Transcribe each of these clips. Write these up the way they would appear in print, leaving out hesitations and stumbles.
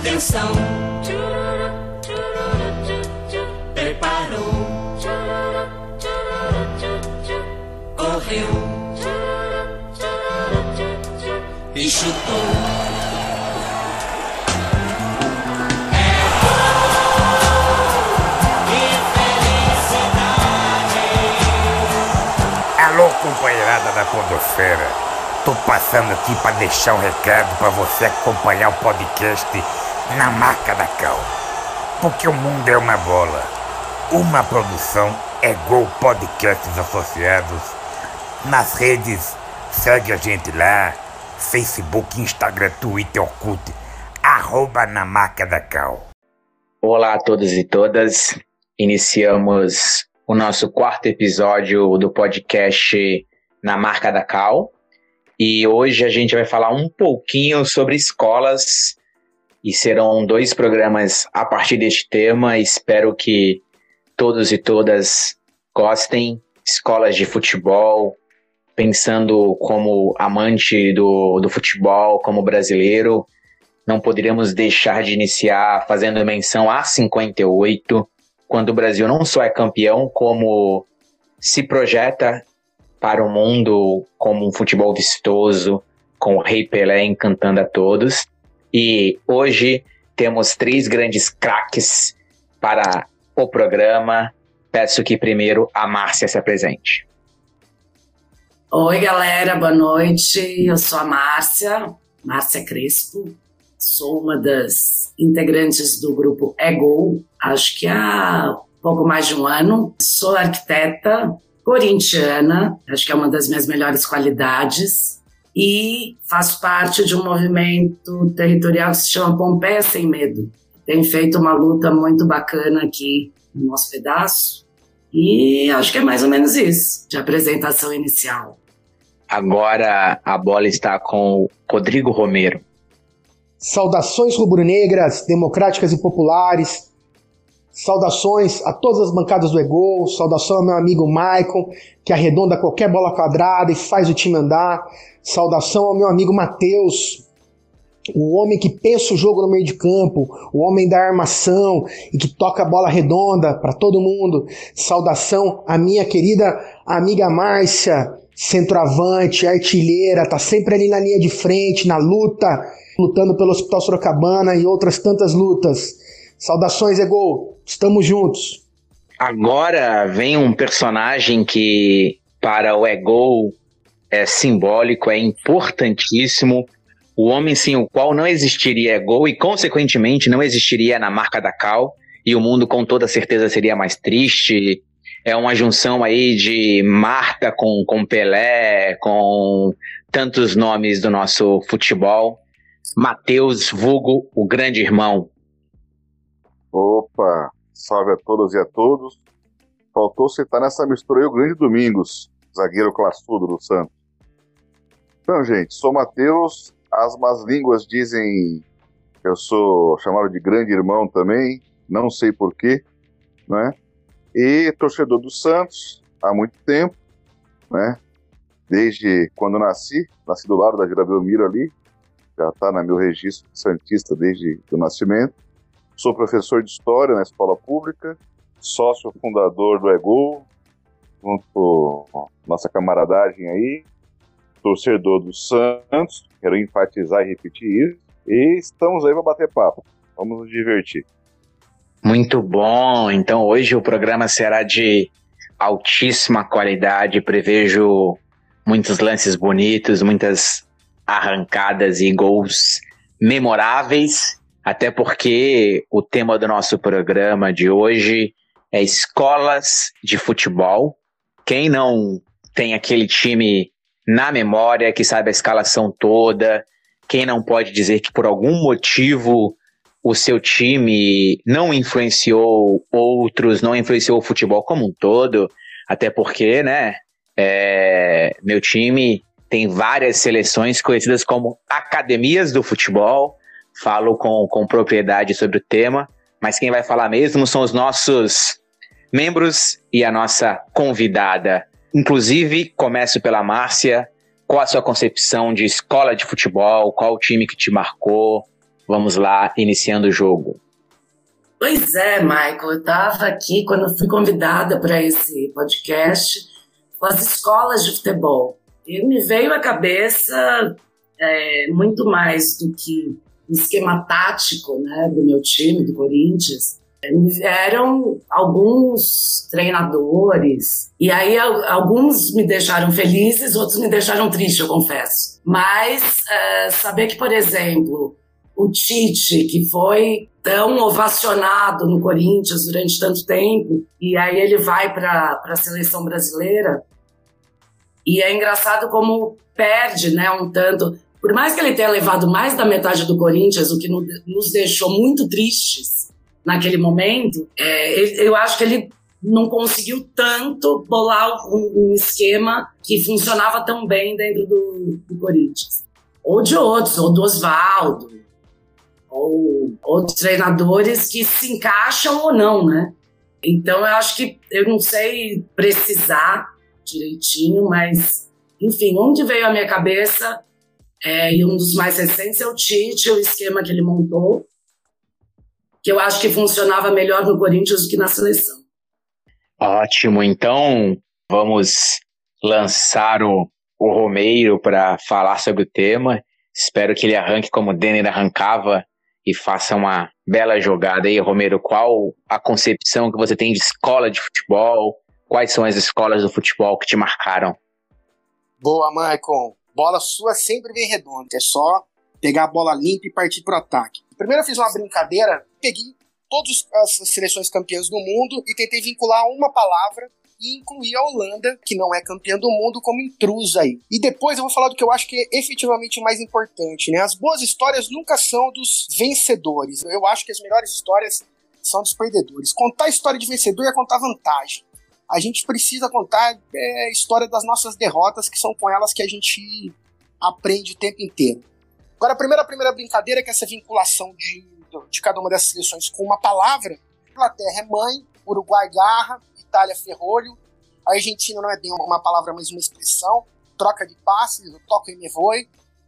Atenção, preparou, correu e chutou. Companheirada da Podosfera, tô passando aqui para deixar um recado para você acompanhar o podcast Na Marca da Cal, porque o mundo é uma bola. Uma produção Ego Podcasts Associados. Nas redes, segue a gente lá, Facebook, Instagram, Twitter, Orkut, @Na Marca da Cal. Olá a todos e todas, iniciamos o nosso quarto episódio do podcast Na Marca da Cal. E hoje a gente vai falar um pouquinho sobre escolas, e serão 2 programas a partir deste tema. Espero que todos e todas gostem. Escolas de futebol, pensando como amante do futebol, como brasileiro, não poderíamos deixar de iniciar fazendo menção a 58, quando o Brasil não só é campeão, como se projeta para o mundo como um futebol vistoso, com o Rei Pelé encantando a todos. E hoje temos 3 grandes craques para o programa. Peço que primeiro a Márcia se apresente. Oi, galera, boa noite. Eu sou a Márcia Crespo. Sou uma das integrantes do grupo Ego, acho que há pouco mais de um ano. Sou arquiteta corintiana, acho que é uma das minhas melhores qualidades. E faço parte de um movimento territorial que se chama Pompeia Sem Medo. Tem feito uma luta muito bacana aqui no nosso pedaço. E acho que é mais ou menos isso de apresentação inicial. Agora a bola está com o Rodrigo Romero. Saudações rubro-negras, democráticas e populares, saudações a todas as bancadas do Ego, saudação ao meu amigo Maicon, que arredonda qualquer bola quadrada e faz o time andar, saudação ao meu amigo Matheus, o homem que pensa o jogo no meio de campo, o homem da armação e que toca a bola redonda para todo mundo, saudação à minha querida amiga Márcia, centroavante, artilheira, tá sempre ali na linha de frente, na luta, lutando pelo Hospital Sorocabana e outras tantas lutas. Saudações, Ego! Estamos juntos! Agora vem um personagem que para o Ego é simbólico, é importantíssimo, o homem sem o qual não existiria Ego e consequentemente não existiria Na Marca da Cal, e o mundo com toda certeza seria mais triste. É uma junção aí de Marta com Pelé, com tantos nomes do nosso futebol. Matheus, vulgo, o grande irmão. Opa, salve a todas e a todos. Faltou citar nessa mistura aí o grande Domingos, zagueiro classudo do Santos. Então, gente, sou Matheus. As más línguas dizem que eu sou chamado de grande irmão também, não sei porquê, né? E torcedor do Santos há muito tempo, né? Desde quando nasci do lado da Vila Belmiro ali, já está no meu registro santista desde o nascimento. Sou professor de História na escola pública, sócio fundador do Ego, junto com nossa camaradagem aí, torcedor do Santos, quero enfatizar e repetir isso, e estamos aí para bater papo, vamos nos divertir. Muito bom, então hoje o programa será de altíssima qualidade, prevejo muitos lances bonitos, muitas arrancadas e gols memoráveis, até porque o tema do nosso programa de hoje é escolas de futebol. Quem não tem aquele time na memória, que sabe a escalação toda, quem não pode dizer que por algum motivo o seu time não influenciou outros, não influenciou o futebol como um todo, até porque, né, meu time tem várias seleções conhecidas como academias do futebol, falo com propriedade sobre o tema, mas quem vai falar mesmo são os nossos membros e a nossa convidada. Inclusive, começo pela Márcia, qual a sua concepção de escola de futebol, qual o time que te marcou? Vamos lá, iniciando o jogo. Pois é, Michael, eu estava aqui quando eu fui convidada para esse podcast com as escolas de futebol. E me veio à cabeça muito mais do que um esquema tático, né, do meu time, do Corinthians. Eram alguns treinadores, e aí alguns me deixaram felizes, outros me deixaram triste, eu confesso. Mas saber que, por exemplo, o Tite, que foi tão ovacionado no Corinthians durante tanto tempo, e aí ele vai para a seleção brasileira, e é engraçado como perde, né, um tanto. Por mais que ele tenha levado mais da metade do Corinthians, o que nos deixou muito tristes naquele momento, eu acho que ele não conseguiu tanto bolar um esquema que funcionava tão bem dentro do Corinthians. Ou de outros, ou do Oswaldo, ou outros treinadores que se encaixam ou não, né? Então eu acho que, eu não sei precisar direitinho, mas enfim, onde veio à minha cabeça, e um dos mais recentes é o Tite, o esquema que ele montou, que eu acho que funcionava melhor no Corinthians do que na seleção. Ótimo, então vamos lançar o Romeiro para falar sobre o tema. Espero que ele arranque como o Dener arrancava e faça uma bela jogada aí, Romeiro. Qual a concepção que você tem de escola de futebol? Quais são as escolas do futebol que te marcaram? Boa, Maicon. Bola sua sempre vem redonda. É só pegar a bola limpa e partir pro ataque. Primeiro eu fiz uma brincadeira, peguei todas as seleções campeãs do mundo e tentei vincular uma palavra e incluir a Holanda, que não é campeã do mundo, como intrusa aí. E depois eu vou falar do que eu acho que é efetivamente mais importante, né? As boas histórias nunca são dos vencedores. Eu acho que as melhores histórias são dos perdedores. Contar a história de vencedor é contar vantagem. A gente precisa contar a história das nossas derrotas, que são com elas que a gente aprende o tempo inteiro. Agora, a primeira brincadeira, que é essa vinculação de cada uma dessas seleções com uma palavra. Inglaterra é mãe, Uruguai garra, Itália ferrolho, a Argentina não é bem uma palavra, mas uma expressão, troca de passes, eu toco e me vou,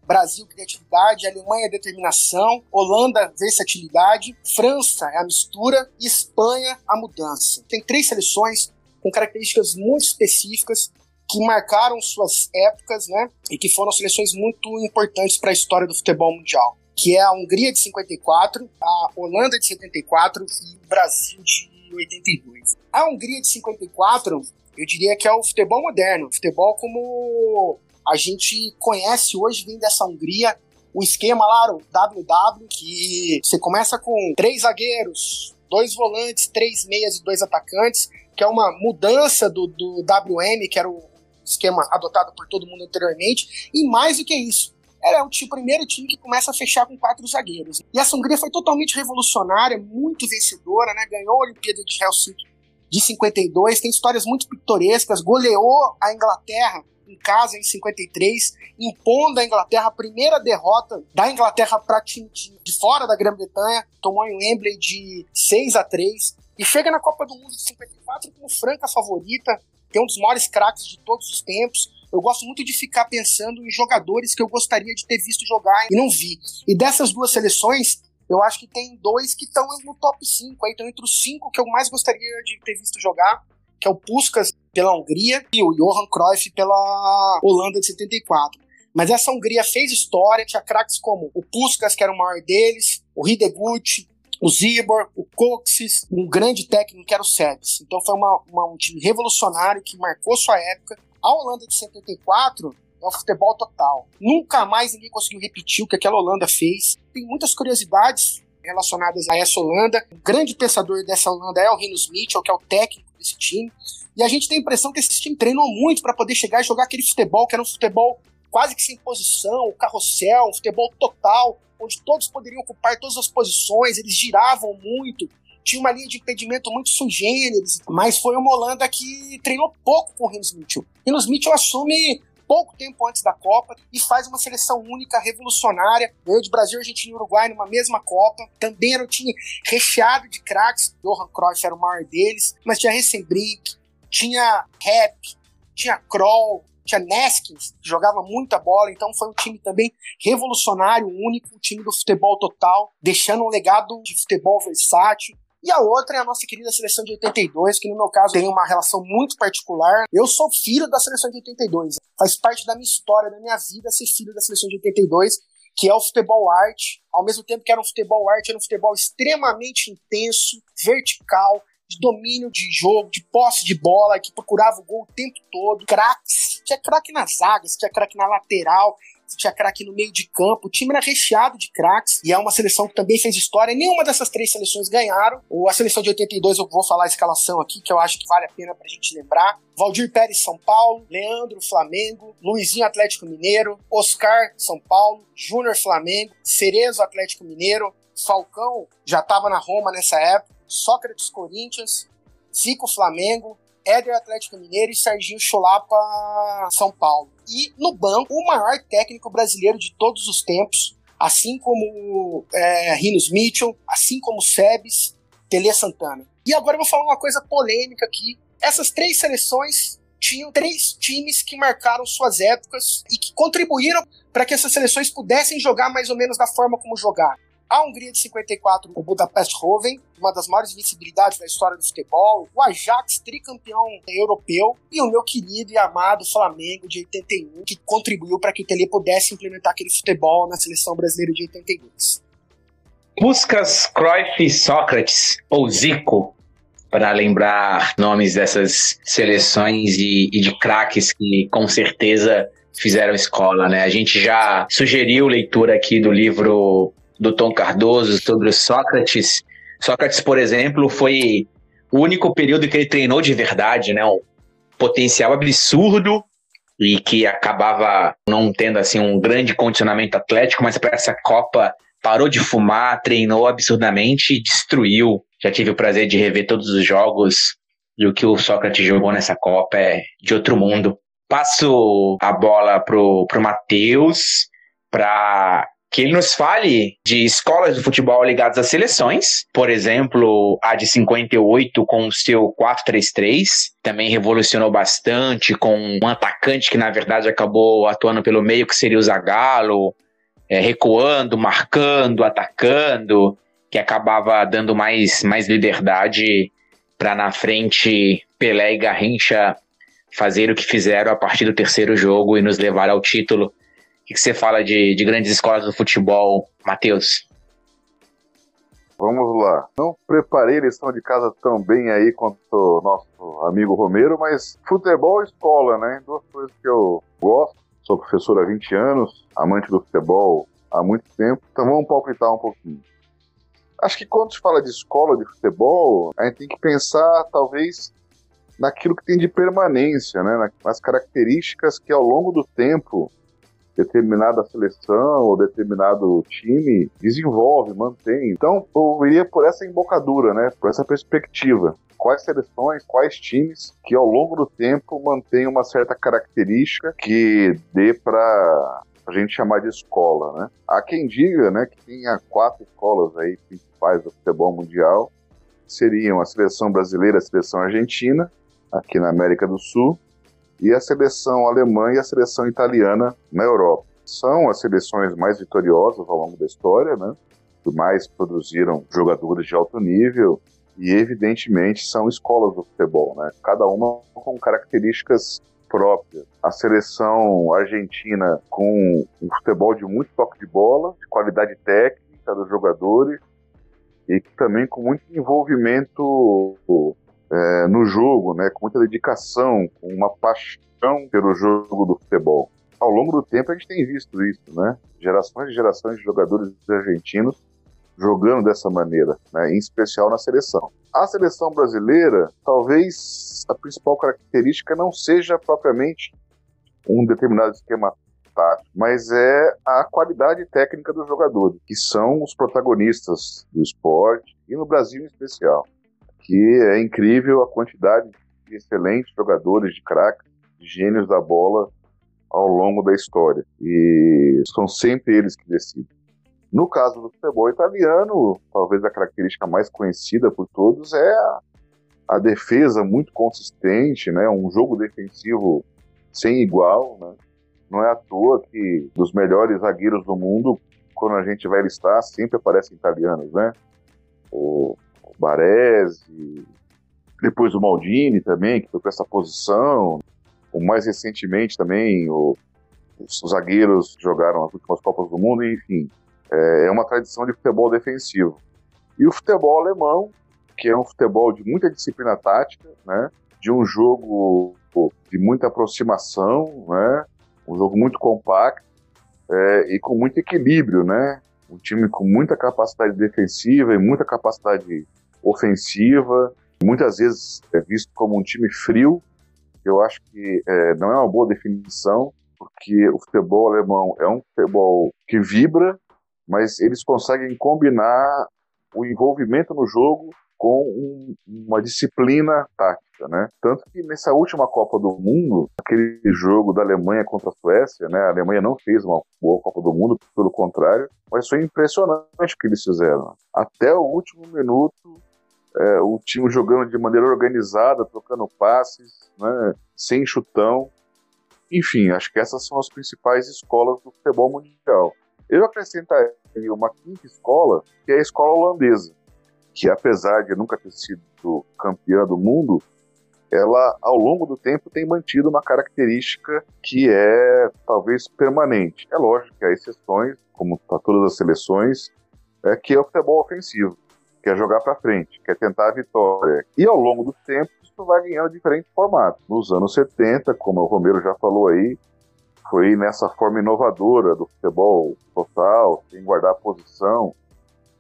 Brasil criatividade, Alemanha determinação, Holanda versatilidade, França é a mistura e Espanha a mudança. Tem três seleções com características muito específicas que marcaram suas épocas, né, e que foram seleções muito importantes para a história do futebol mundial, que é a Hungria de 54, a Holanda de 74 e o Brasil de 82. A Hungria de 54, eu diria que é o futebol moderno, o futebol como a gente conhece hoje, vem dessa Hungria. O esquema lá, o WW, que você começa com 3 zagueiros, 2 volantes, 3 meias e 2 atacantes, que é uma mudança do WM, que era o esquema adotado por todo mundo anteriormente, e mais do que isso, ela é o primeiro time que começa a fechar com 4 zagueiros. E essa Hungria foi totalmente revolucionária, muito vencedora, né? Ganhou a Olimpíada de Helsinki de 52, tem histórias muito pitorescas, goleou a Inglaterra em casa em 53, impondo à Inglaterra a primeira derrota da Inglaterra para time de fora da Grã-Bretanha, tomou em Wembley de 6-3, e chega na Copa do Mundo de 54 como franca favorita, tem um dos maiores craques de todos os tempos. Eu gosto muito de ficar pensando em jogadores que eu gostaria de ter visto jogar e não vi. E dessas duas seleções, eu acho que tem 2 que estão no top 5, aí estão entre os 5 que eu mais gostaria de ter visto jogar, que é o Puskas pela Hungria e o Johan Cruyff pela Holanda de 74. Mas essa Hungria fez história, tinha craques como o Puskas, que era o maior deles, o Hidegkuti, o Zibor, o Coxes, um grande técnico que era o Serbs. Então foi um time revolucionário que marcou sua época. A Holanda de 74 é um futebol total. Nunca mais ninguém conseguiu repetir o que aquela Holanda fez. Tem muitas curiosidades relacionadas a essa Holanda. O grande pensador dessa Holanda é o Rinus Michels, que é o técnico desse time. E a gente tem a impressão que esse time treinou muito para poder chegar e jogar aquele futebol, que era um futebol quase que sem posição, o carrossel, um futebol total, onde todos poderiam ocupar todas as posições, eles giravam muito, tinha uma linha de impedimento muito sui generis, mas foi uma Holanda que treinou pouco com o Rinus Michels. Rinus Michels assume pouco tempo antes da Copa e faz uma seleção única, revolucionária, ganhou de Brasil, Argentina e Uruguai numa mesma Copa, também era um time recheado de craques, Johan Cruyff era o maior deles, mas tinha Rensenbrink, tinha Rep, tinha Krol, tinha Neeskens, que jogava muita bola, então foi um time também revolucionário, único, um time do futebol total, deixando um legado de futebol versátil. E a outra é a nossa querida seleção de 82, que no meu caso tem uma relação muito particular. Eu sou filho da seleção de 82, faz parte da minha história, da minha vida ser filho da seleção de 82, que é o futebol arte. Ao mesmo tempo que era um futebol arte, era um futebol extremamente intenso, vertical, de domínio de jogo, de posse de bola, que procurava o gol o tempo todo, craques, tinha craque nas zagas, tinha craque na lateral, tinha craque no meio de campo, o time era recheado de craques, e é uma seleção que também fez história. Nenhuma dessas três seleções ganharam. A seleção de 82, eu vou falar a escalação aqui, que eu acho que vale a pena pra gente lembrar: Valdir Pérez, São Paulo; Leandro, Flamengo; Luizinho, Atlético Mineiro; Oscar, São Paulo; Júnior, Flamengo; Cerezo, Atlético Mineiro; Falcão, já tava na Roma nessa época; Sócrates, Corinthians; Zico, Flamengo; Éder, Atlético Mineiro; e Serginho Chulapa, São Paulo. E no banco, o maior técnico brasileiro de todos os tempos, assim como Rinus Michels, assim como Serbs, Telê Santana. E agora eu vou falar uma coisa polêmica aqui: essas três seleções tinham três times que marcaram suas épocas e que contribuíram para que essas seleções pudessem jogar mais ou menos da forma como jogaram. A Hungria de 54, o Budapeste Honvéd, uma das maiores visibilidades da história do futebol; o Ajax, tricampeão europeu; e o meu querido e amado Flamengo de 81, que contribuiu para que o Telê pudesse implementar aquele futebol na seleção brasileira de 82. Puskas, Cruyff, Sócrates ou Zico, para lembrar nomes dessas seleções e de craques que com certeza fizeram escola, né? A gente já sugeriu leitura aqui do livro do Tom Cardoso sobre o Sócrates. Sócrates, por exemplo, foi o único período que ele treinou de verdade, né? Um potencial absurdo e que acabava não tendo assim um grande condicionamento atlético, mas para essa Copa parou de fumar, treinou absurdamente e destruiu. Já tive o prazer de rever todos os jogos, e o que o Sócrates jogou nessa Copa é de outro mundo. Passo a bola pro Matheus, para que ele nos fale de escolas de futebol ligadas às seleções, por exemplo, a de 58 com o seu 4-3-3, também revolucionou bastante com um atacante que na verdade acabou atuando pelo meio, que seria o Zagallo, recuando, marcando, atacando, que acabava dando mais liberdade para na frente Pelé e Garrincha fazer o que fizeram a partir do terceiro jogo e nos levar ao título. O que você fala de grandes escolas do futebol, Matheus? Vamos lá. Não preparei lição de casa tão bem aí quanto o nosso amigo Romero, mas futebol e escola, né? Duas coisas que eu gosto. Sou professor há 20 anos, amante do futebol há muito tempo. Então vamos palpitar um pouquinho. Acho que quando se fala de escola de futebol, a gente tem que pensar, talvez, naquilo que tem de permanência, né? Nas características que ao longo do tempo determinada seleção ou determinado time desenvolve, mantém. Então eu iria por essa embocadura, né? Por essa perspectiva. Quais seleções, quais times que ao longo do tempo mantêm uma certa característica que dê para a gente chamar de escola, né? Há quem diga, né, que tem há 4 escolas aí principais do futebol mundial, que seriam a seleção brasileira, a seleção argentina, aqui na América do Sul, e a seleção alemã e a seleção italiana na Europa. São as seleções mais vitoriosas ao longo da história, né? Que mais produziram jogadores de alto nível e, evidentemente, são escolas do futebol, né? Cada uma com características próprias. A seleção argentina com um futebol de muito toque de bola, de qualidade técnica dos jogadores e também com muito envolvimento no jogo, né, com muita dedicação, com uma paixão pelo jogo do futebol. Ao longo do tempo a gente tem visto isso, né? Gerações e gerações de jogadores argentinos jogando dessa maneira, né, em especial na seleção. A seleção brasileira, talvez a principal característica não seja propriamente um determinado esquema tático, mas é a qualidade técnica dos jogadores, que são os protagonistas do esporte, e no Brasil em especial. Que é incrível a quantidade de excelentes jogadores, de craques, de gênios da bola ao longo da história. E são sempre eles que decidem. No caso do futebol italiano, talvez a característica mais conhecida por todos é a defesa muito consistente, né? Um jogo defensivo sem igual, né? Não é à toa que dos melhores zagueiros do mundo, quando a gente vai listar, sempre aparecem italianos, né? O Baresi, depois o Maldini também, que foi para essa posição. O mais recentemente também, os zagueiros que jogaram as últimas Copas do Mundo, enfim. É uma tradição de futebol defensivo. E o futebol alemão, que é um futebol de muita disciplina tática, né? De um jogo de muita aproximação, né? Um jogo muito compacto e com muito equilíbrio, né? Um time com muita capacidade defensiva e muita capacidade ofensiva, muitas vezes é visto como um time frio. Eu acho que não é uma boa definição, porque o futebol alemão é um futebol que vibra, mas eles conseguem combinar o envolvimento no jogo com uma disciplina tática, né? Tanto que nessa última Copa do Mundo, aquele jogo da Alemanha contra a Suécia, né? A Alemanha não fez uma boa Copa do Mundo, pelo contrário, mas foi impressionante o que eles fizeram. Até o último minuto, o time jogando de maneira organizada, trocando passes, né? Sem chutão. Enfim, acho que essas são as principais escolas do futebol mundial. Eu acrescentaria uma quinta escola, que é a escola holandesa, que apesar de nunca ter sido campeã do mundo, ela ao longo do tempo tem mantido uma característica que é talvez permanente. É lógico que há exceções, como para todas as seleções, que é o futebol ofensivo, que é jogar para frente, que é tentar a vitória. E ao longo do tempo isso vai ganhando diferentes formatos. Nos anos 70, como o Romero já falou aí, foi nessa forma inovadora do futebol total, sem guardar a posição.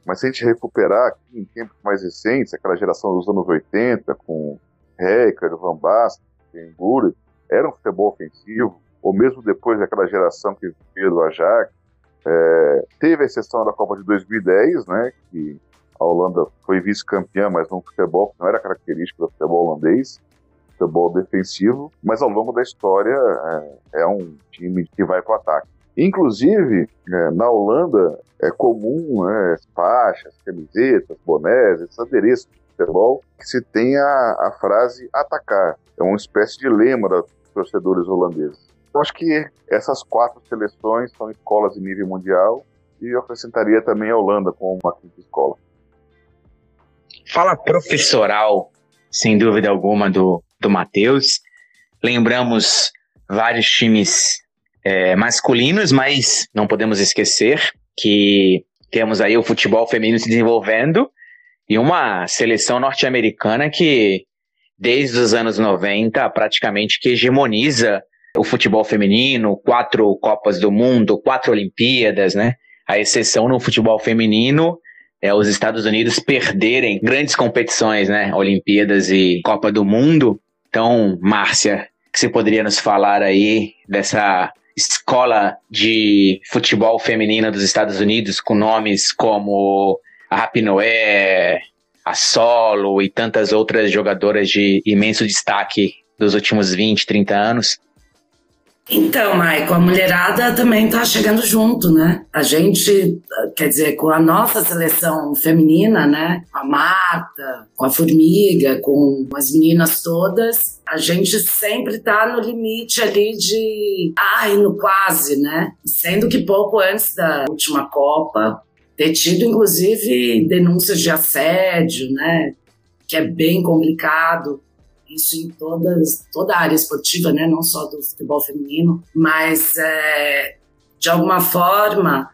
Mas se a gente recuperar aqui em tempos mais recentes, aquela geração dos anos 80, com Rijkaard, Van Basten, Ten Hag, era um futebol ofensivo, ou mesmo depois daquela geração que veio do Ajax. Teve a exceção da Copa de 2010, né, que a Holanda foi vice-campeã, mas num futebol que não era característico do futebol holandês, futebol defensivo, mas ao longo da história é um time que vai para o ataque. Inclusive, na Holanda é comum, né, faixas, camisetas, bonés, esses adereços de futebol, que se tem a frase atacar. É uma espécie de lema dos torcedores holandeses. Eu acho que essas quatro seleções são escolas de nível mundial e eu acrescentaria também a Holanda como uma quinta escola. Fala professoral, sem dúvida alguma, do Matheus. Lembramos vários times masculinos, mas não podemos esquecer que temos aí o futebol feminino se desenvolvendo e uma seleção norte-americana que desde os anos 90 praticamente que hegemoniza o futebol feminino, 4 Copas do Mundo, 4 Olimpíadas, né? A exceção no futebol feminino é os Estados Unidos perderem grandes competições, né? Olimpíadas e Copa do Mundo. Então, Márcia, que você poderia nos falar aí dessa escola de futebol feminina dos Estados Unidos com nomes como a Happy Noé, a Solo e tantas outras jogadoras de imenso destaque dos últimos 20, 30 anos? Então, Maicon, a mulherada também está chegando junto, né? A gente, quer dizer, com a nossa seleção feminina, né? Com a Marta, com a Formiga, com as meninas todas, a gente sempre está no limite ali de... no quase, né? Sendo que pouco antes da última Copa, ter tido, inclusive, denúncias de assédio, né? Que é bem complicado. Isso em toda a área esportiva, né? Não só do futebol feminino, mas de alguma forma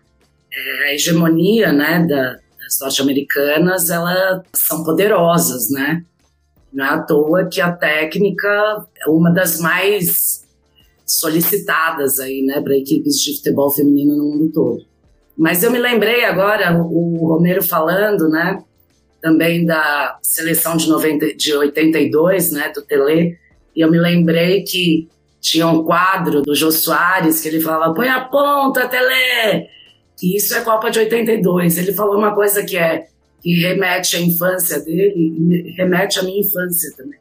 a hegemonia, né, das norte-americanas, elas são poderosas, né? Não é à toa que a técnica é uma das mais solicitadas aí, né, para equipes de futebol feminino no mundo todo. Mas eu me lembrei agora, o Romero falando, né, também da seleção de 82, né, do Telê, e eu me lembrei que tinha um quadro do Jô Soares que ele falava, põe a ponta, Telê! Que isso é Copa de 82. Ele falou uma coisa que remete à infância dele e remete à minha infância também.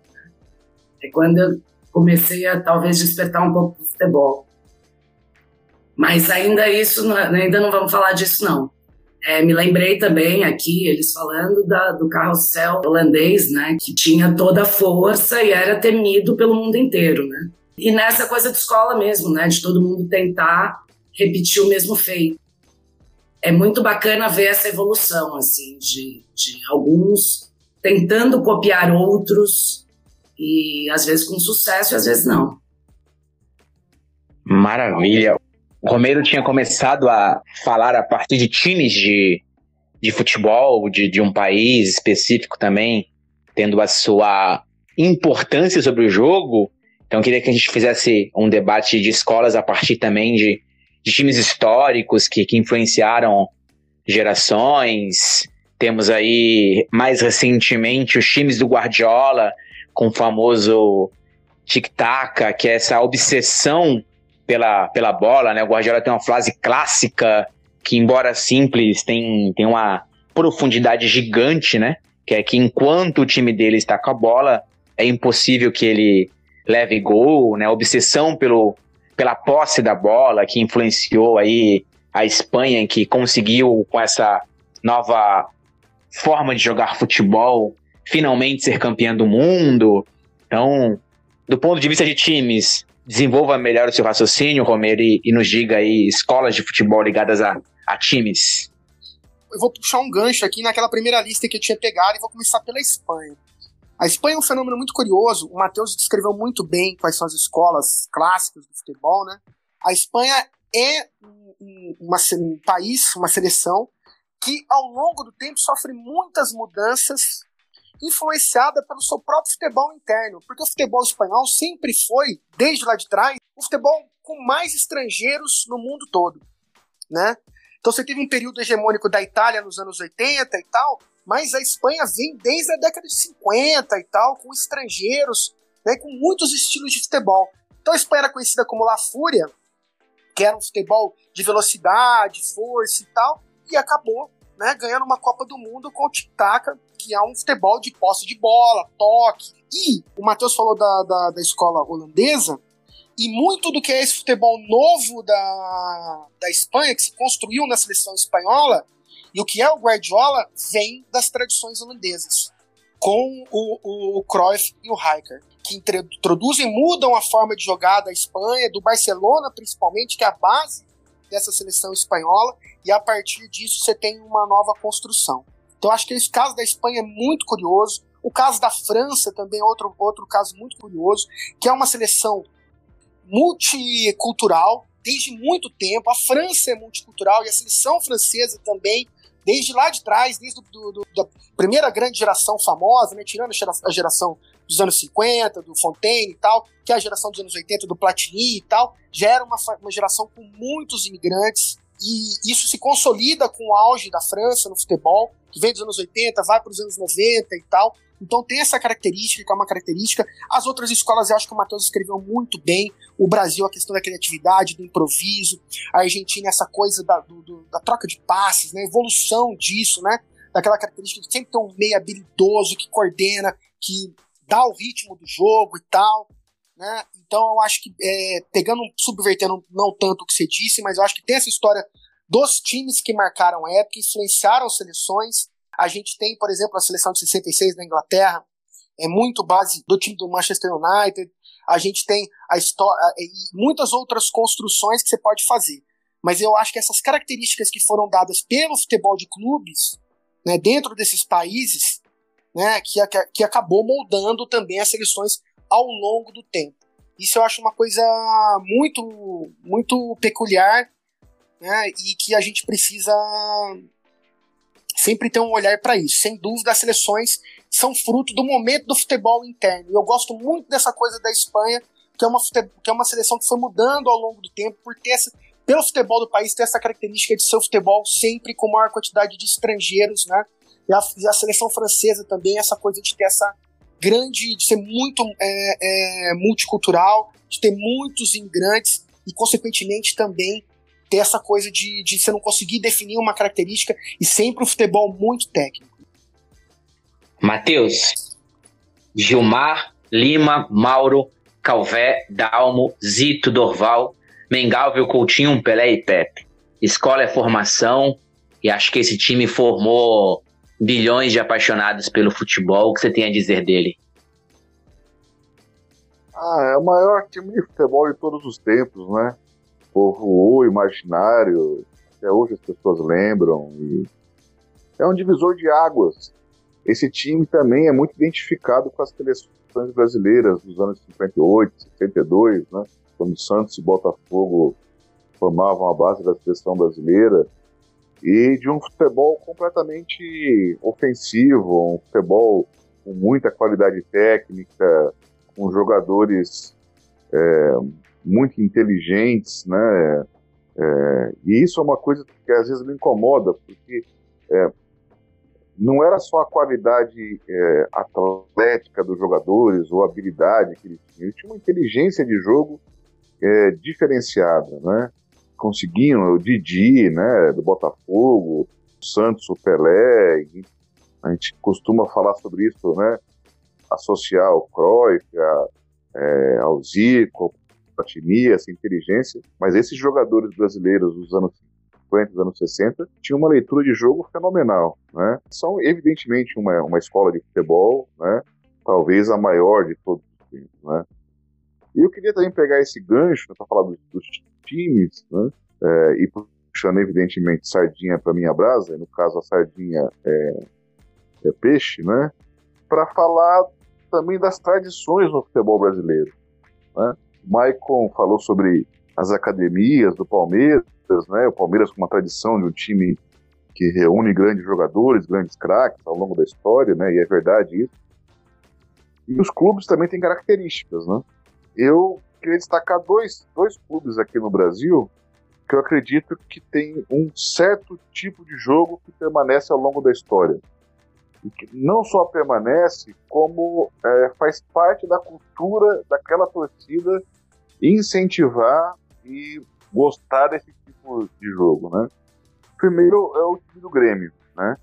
É quando eu comecei a, talvez, despertar um pouco do futebol. Mas ainda não vamos falar disso, não. Me lembrei também aqui, eles falando do carrossel holandês, né, que tinha toda a força e era temido pelo mundo inteiro, né? E nessa coisa de escola mesmo, né? De todo mundo tentar repetir o mesmo feito. É muito bacana ver essa evolução, assim, de alguns tentando copiar outros e às vezes com sucesso e às vezes não. Maravilha. O Romero tinha começado a falar a partir de times de futebol, de um país específico também, tendo a sua importância sobre o jogo. Então eu queria que a gente fizesse um debate de escolas a partir também de times históricos que influenciaram gerações. Temos aí, mais recentemente, os times do Guardiola, com o famoso tic-tac, que é essa obsessão pela bola, né? O Guardiola tem uma frase clássica, que embora simples, tem uma profundidade gigante, né? Que é que enquanto o time dele está com a bola, é impossível que ele leve gol, né? A obsessão pela posse da bola, que influenciou aí a Espanha, que conseguiu, com essa nova forma de jogar futebol, finalmente ser campeã do mundo. Então, do ponto de vista de times, desenvolva melhor o seu raciocínio, Romero, e nos diga aí escolas de futebol ligadas a times. Eu vou puxar um gancho aqui naquela primeira lista que eu tinha pegado e vou começar pela Espanha. A Espanha é um fenômeno muito curioso. O Matheus descreveu muito bem quais são as escolas clássicas do futebol, né? A Espanha é um país, uma seleção, que ao longo do tempo sofre muitas mudanças, influenciada pelo seu próprio futebol interno, porque o futebol espanhol sempre foi, desde lá de trás, o futebol com mais estrangeiros no mundo todo, né? Então você teve um período hegemônico da Itália nos anos 80 e tal, mas a Espanha vem desde a década de 50 e tal, com estrangeiros, né, com muitos estilos de futebol. Então a Espanha era conhecida como La Fúria, que era um futebol de velocidade, força e tal, e acabou, né, ganhando uma Copa do Mundo com o tic-tac, que é um futebol de posse de bola, toque. E o Matheus falou da escola holandesa, e muito do que é esse futebol novo da Espanha, que se construiu na seleção espanhola, e o que é o Guardiola vem das tradições holandesas, com o Cruyff e o Rijkaard, que introduzem, mudam a forma de jogar da Espanha, do Barcelona principalmente, que é a base dessa seleção espanhola, e a partir disso você tem uma nova construção. Então acho que esse caso da Espanha é muito curioso, o caso da França também é outro caso muito curioso, que é uma seleção multicultural desde muito tempo. A França é multicultural e a seleção francesa também, desde lá de trás, desde da primeira grande geração famosa, né, tirando a geração dos anos 50, do Fontaine e tal, que é a geração dos anos 80, do Platini e tal, já era uma geração com muitos imigrantes, e isso se consolida com o auge da França no futebol, que vem dos anos 80, vai para os anos 90 e tal. Então tem essa característica, que é uma característica. As outras escolas, eu acho que o Matheus escreveu muito bem. O Brasil, a questão da criatividade, do improviso. A Argentina, essa coisa da troca de passes, né? Evolução disso, né? Daquela característica de sempre ter um meio habilidoso que coordena, que dá o ritmo do jogo e tal, né? Então eu acho que, subvertendo não tanto o que você disse, mas eu acho que tem essa história dos times que marcaram a época, influenciaram seleções. A gente tem, por exemplo, a seleção de 66 da Inglaterra, é muito base do time do Manchester United. A gente tem a história e muitas outras construções que você pode fazer. Mas eu acho que essas características que foram dadas pelo futebol de clubes, né, dentro desses países, né, que acabou moldando também as seleções ao longo do tempo. Isso eu acho uma coisa muito, muito peculiar, né, e que a gente precisa sempre ter um olhar para isso. Sem dúvida, as seleções são fruto do momento do futebol interno. Eu gosto muito dessa coisa da Espanha, que é uma seleção que foi mudando ao longo do tempo, por ter pelo futebol do país ter essa característica de ser o futebol sempre com maior quantidade de estrangeiros, né? E a seleção francesa também, essa coisa de ter essa grande, de ser muito multicultural, de ter muitos imigrantes e, consequentemente, também ter essa coisa de você não conseguir definir uma característica e sempre um futebol muito técnico. Matheus, Gilmar, Lima, Mauro, Calvé, Dalmo, Zito, Dorval, Mengalvio, Coutinho, Pelé e Pepe. Escola é formação, e acho que esse time formou bilhões de apaixonados pelo futebol. O que você tem a dizer dele? Ah, é o maior time de futebol de todos os tempos, né? Povoou o imaginário, até hoje as pessoas lembram. E é um divisor de águas. Esse time também é muito identificado com as seleções brasileiras dos anos 58, 62, né? Quando Santos e Botafogo formavam a base da seleção brasileira. E de um futebol completamente ofensivo, um futebol com muita qualidade técnica, com jogadores muito inteligentes, né? E isso é uma coisa que às vezes me incomoda, porque não era só a qualidade atlética dos jogadores ou a habilidade que eles tinham, eles tinham uma inteligência de jogo diferenciada, né? Conseguiam, o Didi, né, do Botafogo, o Santos, o Pelé, a gente costuma falar sobre isso, né, associar o Cruyff, ao Zico, a Platini, essa inteligência, mas esses jogadores brasileiros dos anos 50, dos anos 60, tinham uma leitura de jogo fenomenal, né, são evidentemente uma escola de futebol, né, talvez a maior de todos os tempos, né. E eu queria também pegar esse gancho para falar dos times, né? E puxando, evidentemente, sardinha para minha brasa, no caso a sardinha é peixe, né? Para falar também das tradições no futebol brasileiro, né? O Maicon falou sobre as academias do Palmeiras, né? O Palmeiras com uma tradição de um time que reúne grandes jogadores, grandes craques ao longo da história, né? E é verdade isso. E os clubes também têm características, né? Eu queria destacar dois clubes aqui no Brasil que eu acredito que tem um certo tipo de jogo que permanece ao longo da história. E que não só permanece, como faz parte da cultura daquela torcida incentivar e gostar desse tipo de jogo, né? Primeiro é o time do Grêmio, né?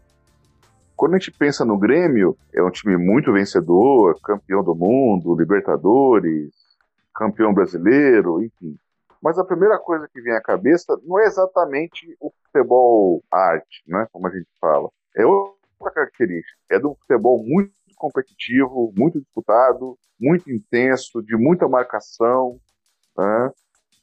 Quando a gente pensa no Grêmio, é um time muito vencedor, campeão do mundo, Libertadores, campeão brasileiro, enfim. Mas a primeira coisa que vem à cabeça não é exatamente o futebol arte, né, como a gente fala. É outra característica. É de um futebol muito competitivo, muito disputado, muito intenso, de muita marcação, né?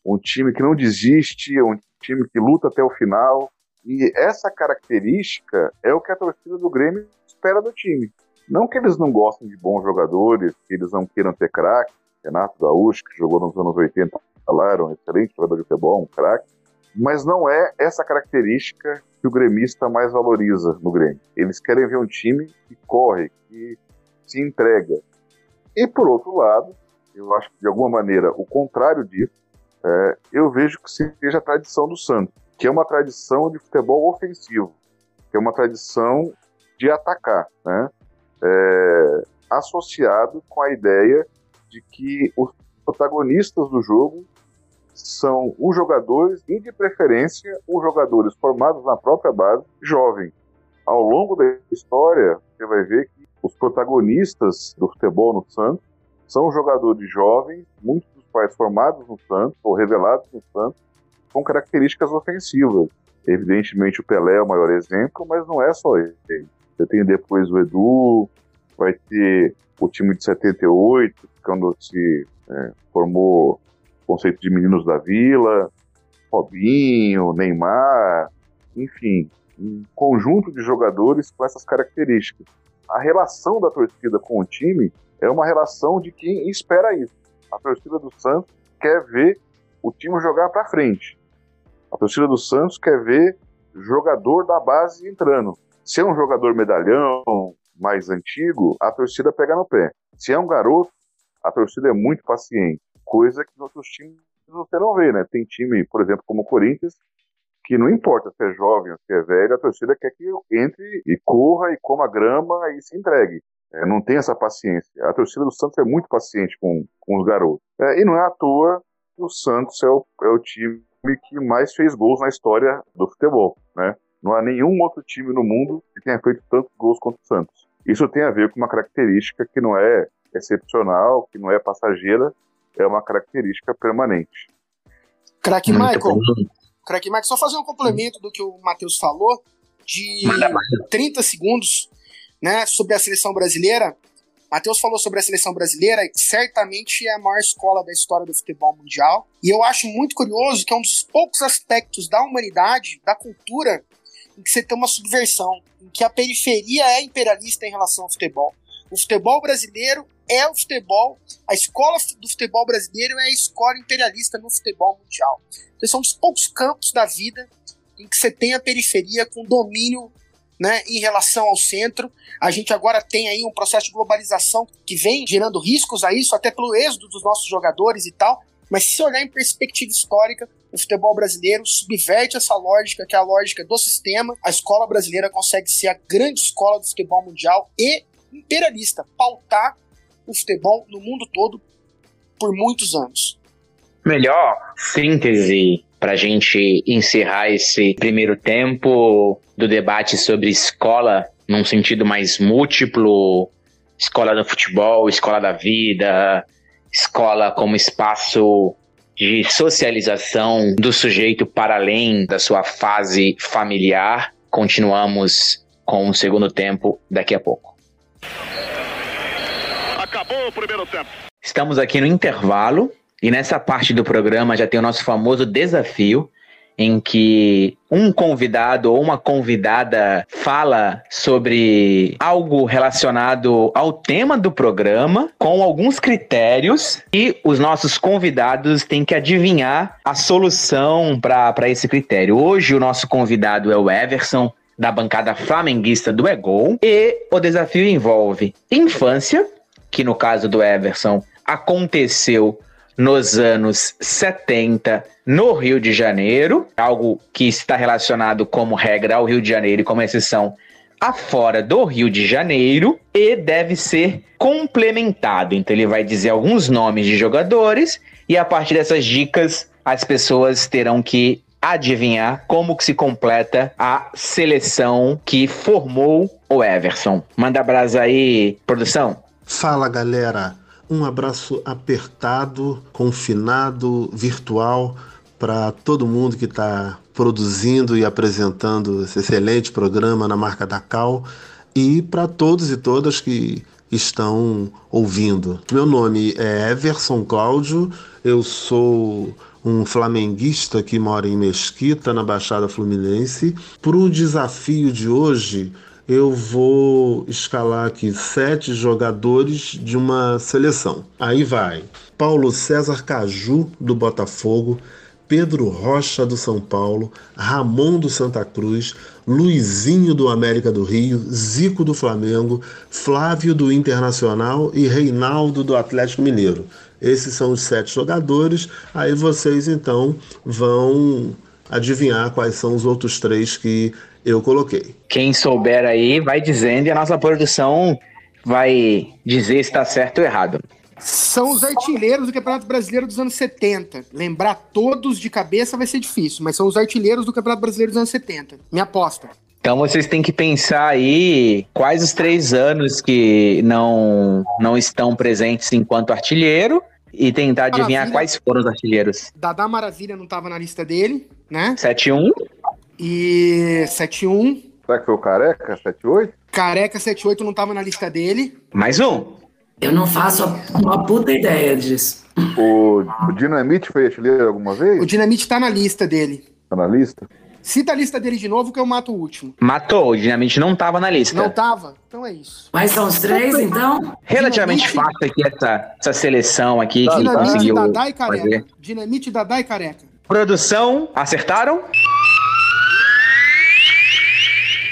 Um time que não desiste, um time que luta até o final. E essa característica é o que a torcida do Grêmio espera do time. Não que eles não gostem de bons jogadores, que eles não queiram ter craque. Renato Gaúcho, que jogou nos anos 80, falaram, um excelente jogador de futebol, um craque. Mas não é essa característica que o gremista mais valoriza no Grêmio. Eles querem ver um time que corre, que se entrega. E, por outro lado, eu acho que, de alguma maneira, o contrário disso, eu vejo que seja a tradição do Santos, que é uma tradição de futebol ofensivo, que é uma tradição de atacar, né? Associado com a ideia de que os protagonistas do jogo são os jogadores e, de preferência, os jogadores formados na própria base, jovem. Ao longo da história, você vai ver que os protagonistas do futebol no Santos são jogadores jovens, muitos dos quais formados no Santos ou revelados no Santos, com características ofensivas. Evidentemente, o Pelé é o maior exemplo, mas não é só ele. Você tem depois o Edu, vai ter o time de 78, quando se formou o conceito de meninos da vila, Robinho, Neymar, enfim, um conjunto de jogadores com essas características. A relação da torcida com o time é uma relação de quem espera isso. A torcida do Santos quer ver o time jogar para frente. A torcida do Santos quer ver jogador da base entrando. Se é um jogador medalhão, mais antigo, a torcida pega no pé. Se é um garoto, a torcida é muito paciente, coisa que nos outros times você não vê, né? Tem time, por exemplo, como o Corinthians, que não importa se é jovem ou se é velho, a torcida quer que entre e corra e coma grama e se entregue. Não tem essa paciência. A torcida do Santos é muito paciente com os garotos. E não é à toa que o Santos é o time que mais fez gols na história do futebol, né? Não há nenhum outro time no mundo que tenha feito tantos gols quanto o Santos. Isso tem a ver com uma característica que não é excepcional, que não é passageira, é uma característica permanente. Craque Michael, só fazer um complemento do que o Matheus falou, de 30 segundos, né, sobre a seleção brasileira. Matheus falou sobre a seleção brasileira, que certamente é a maior escola da história do futebol mundial. E eu acho muito curioso que é um dos poucos aspectos da humanidade, da cultura, em que você tem uma subversão, em que a periferia é imperialista em relação ao futebol. O futebol brasileiro é o futebol, a escola do futebol brasileiro é a escola imperialista no futebol mundial. Então, são um dos poucos campos da vida em que você tem a periferia com domínio, né, em relação ao centro. A gente agora tem aí um processo de globalização que vem gerando riscos a isso, até pelo êxodo dos nossos jogadores e tal, mas se olhar em perspectiva histórica, o futebol brasileiro subverte essa lógica, que é a lógica do sistema. A escola brasileira consegue ser a grande escola do futebol mundial e imperialista, pautar o futebol no mundo todo por muitos anos. Melhor síntese para a gente encerrar esse primeiro tempo do debate sobre escola, num sentido mais múltiplo, escola do futebol, escola da vida, escola como espaço de socialização do sujeito para além da sua fase familiar. Continuamos com o segundo tempo daqui a pouco. Acabou o primeiro tempo. Estamos aqui no intervalo e nessa parte do programa já tem o nosso famoso desafio, em que um convidado ou uma convidada fala sobre algo relacionado ao tema do programa, com alguns critérios, e os nossos convidados têm que adivinhar a solução para esse critério. Hoje o nosso convidado é o Everson, da bancada flamenguista do Ego, e o desafio envolve infância, que no caso do Everson aconteceu nos anos 70, no Rio de Janeiro, algo que está relacionado como regra ao Rio de Janeiro e como exceção afora do Rio de Janeiro, e deve ser complementado. Então ele vai dizer alguns nomes de jogadores e a partir dessas dicas as pessoas terão que adivinhar como que se completa a seleção que formou o Everson. Manda brasa aí, produção. Fala, galera. Um abraço apertado, confinado, virtual, para todo mundo que está produzindo e apresentando esse excelente programa Na Marca da Cal, e para todos e todas que estão ouvindo. Meu nome é Everson Cláudio, eu sou um flamenguista que mora em Mesquita, na Baixada Fluminense. Para o desafio de hoje, eu vou escalar aqui 7 jogadores de uma seleção. Aí vai: Paulo César Caju, do Botafogo; Pedro Rocha, do São Paulo; Ramon, do Santa Cruz; Luizinho, do América do Rio; Zico, do Flamengo; Flávio, do Internacional; e Reinaldo, do Atlético Mineiro. Esses são os 7 jogadores. Aí vocês, então, vão adivinhar quais são os outros 3 que eu coloquei. Quem souber aí vai dizendo e a nossa produção vai dizer se está certo ou errado. São os artilheiros do Campeonato Brasileiro dos anos 70. Lembrar todos de cabeça vai ser difícil, mas são os artilheiros do Campeonato Brasileiro dos anos 70. Minha aposta. Então vocês têm que pensar aí quais os 3 anos que não estão presentes enquanto artilheiro e tentar adivinhar quais foram os artilheiros. Dadá Maravilha não estava na lista dele, né? 7-1. E 7-1. Será que foi o Careca, 7-8? Careca, 7-8 não tava na lista dele. Mais um. Eu não faço uma puta ideia disso. O Dinamite foi artilheiro alguma vez? O Dinamite tá na lista dele. Tá na lista? Cita a lista dele de novo que eu mato o último. Matou, o Dinamite não tava na lista. Não tava? Então é isso. Mas são os 3, então? Relativamente Dinamite, fácil aqui essa seleção aqui que Dinamite, conseguiu Dadá e Careca. Fazer. Dinamite, Dadá e Careca. Produção, acertaram?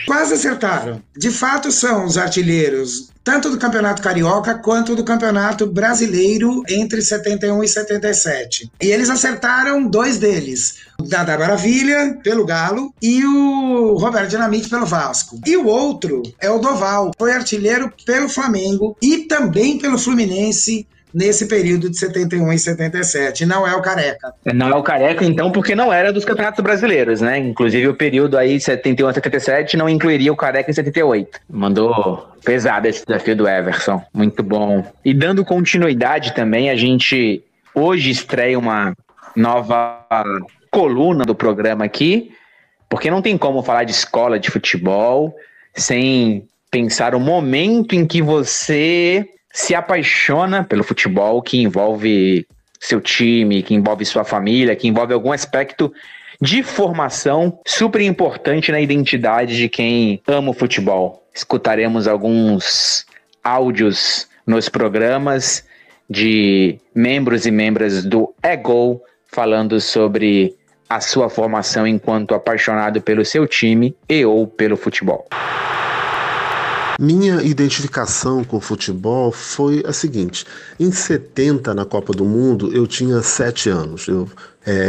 Quase acertaram. De fato, são os artilheiros tanto do Campeonato Carioca quanto do Campeonato Brasileiro entre 71 e 77. E eles acertaram 2 deles. O Dadá Maravilha, pelo Galo, e o Roberto Dinamite, pelo Vasco. E o outro é o Doval, foi artilheiro pelo Flamengo e também pelo Fluminense nesse período de 71 e 77. Não é o Careca. Não é o Careca, então, porque não era dos campeonatos brasileiros, né? Inclusive, o período aí, 71 a 77, não incluiria o Careca em 78. Mandou pesado esse desafio do Everson. Muito bom. E dando continuidade também, a gente hoje estreia uma nova coluna do programa aqui, porque não tem como falar de escola de futebol sem pensar o momento em que você se apaixona pelo futebol que envolve seu time, que envolve sua família, que envolve algum aspecto de formação super importante na identidade de quem ama o futebol. Escutaremos alguns áudios nos programas de membros e membras do Ego falando sobre a sua formação enquanto apaixonado pelo seu time e ou pelo futebol. Minha identificação com o futebol foi a seguinte: em 70, na Copa do Mundo, eu tinha 7 anos. Eu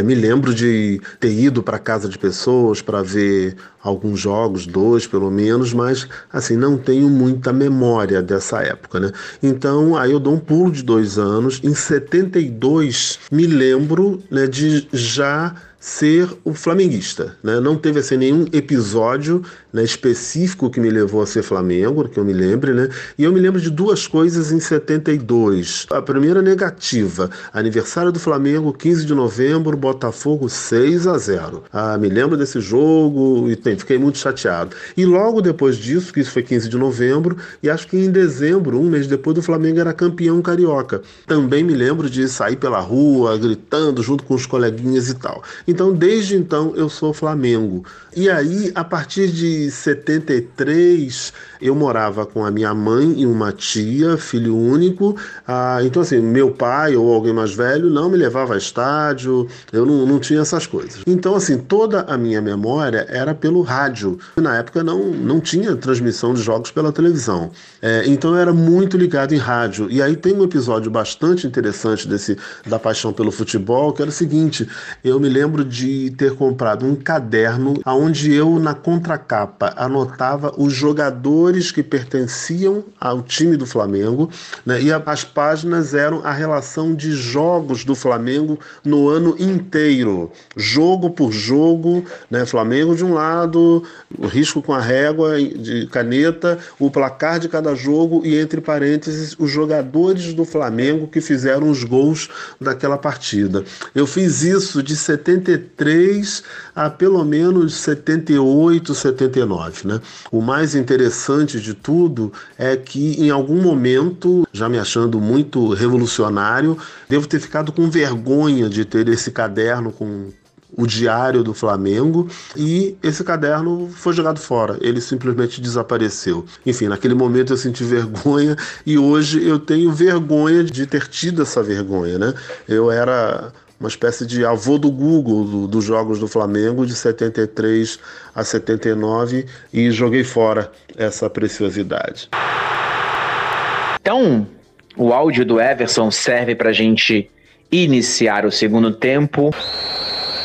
me lembro de ter ido para casa de pessoas para ver alguns jogos, 2 pelo menos, mas assim, não tenho muita memória dessa época, né? Então, aí eu dou um pulo de 2 anos. Em 72, me lembro, né, de já ser o flamenguista, né? Não teve assim nenhum episódio, né, específico que me levou a ser Flamengo, que eu me lembre, né? E eu me lembro de 2 coisas em 72. A primeira negativa: aniversário do Flamengo, 15 de novembro, Botafogo 6-0. Me lembro desse jogo e fiquei muito chateado. E logo depois disso, que isso foi 15 de novembro, e acho que em dezembro, um mês depois, o Flamengo era campeão carioca. Também me lembro de sair pela rua gritando junto com os coleguinhas e tal. Então, desde então, eu sou Flamengo. E aí, a partir de 73, eu morava com a minha mãe e uma tia, filho único. Então, assim, meu pai ou alguém mais velho não me levava a estádio, eu não tinha essas coisas. Então, assim, toda a minha memória era pelo rádio. Na época, não tinha transmissão de jogos pela televisão. Então, eu era muito ligado em rádio. E aí tem um episódio bastante interessante da paixão pelo futebol, que era o seguinte: eu me lembro de ter comprado um caderno onde eu, na contracapa, anotava os jogadores que pertenciam ao time do Flamengo, né, e as páginas eram a relação de jogos do Flamengo no ano inteiro, jogo por jogo, né, Flamengo de um lado, o risco com a régua de caneta, o placar de cada jogo e, entre parênteses, os jogadores do Flamengo que fizeram os gols daquela partida. Eu fiz isso de 73 a pelo menos 78, 79, né? O mais interessante de tudo é que em algum momento, já me achando muito revolucionário, devo ter ficado com vergonha de ter esse caderno com o diário do Flamengo, e esse caderno foi jogado fora, ele simplesmente desapareceu. Enfim, naquele momento eu senti vergonha e hoje eu tenho vergonha de ter tido essa vergonha, né? Eu era uma espécie de avô do Google dos jogos do Flamengo de 73 a 79 e joguei fora essa preciosidade. Então, o áudio do Everson serve para a gente iniciar o segundo tempo,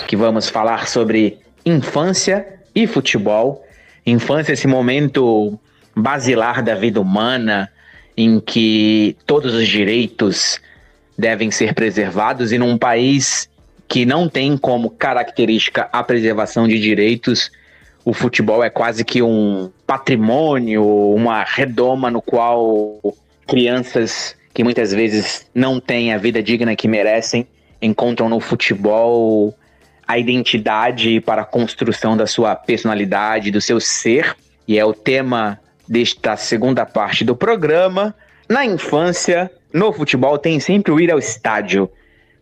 que vamos falar sobre infância e futebol. Infância, esse momento basilar da vida humana em que todos os direitos devem ser preservados, e num país que não tem como característica a preservação de direitos, o futebol é quase que um patrimônio, uma redoma no qual crianças que muitas vezes não têm a vida digna que merecem, encontram no futebol a identidade para a construção da sua personalidade, do seu ser, e é o tema desta segunda parte do programa. Na infância, no futebol, tem sempre o ir ao estádio.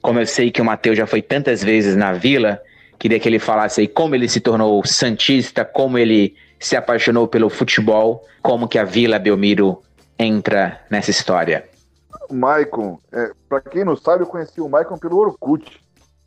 Como eu sei que o Matheus já foi tantas vezes na Vila, queria que ele falasse aí como ele se tornou santista, como ele se apaixonou pelo futebol, como que a Vila Belmiro entra nessa história. O Maicon, para quem não sabe, eu conheci o Maicon pelo Orkut.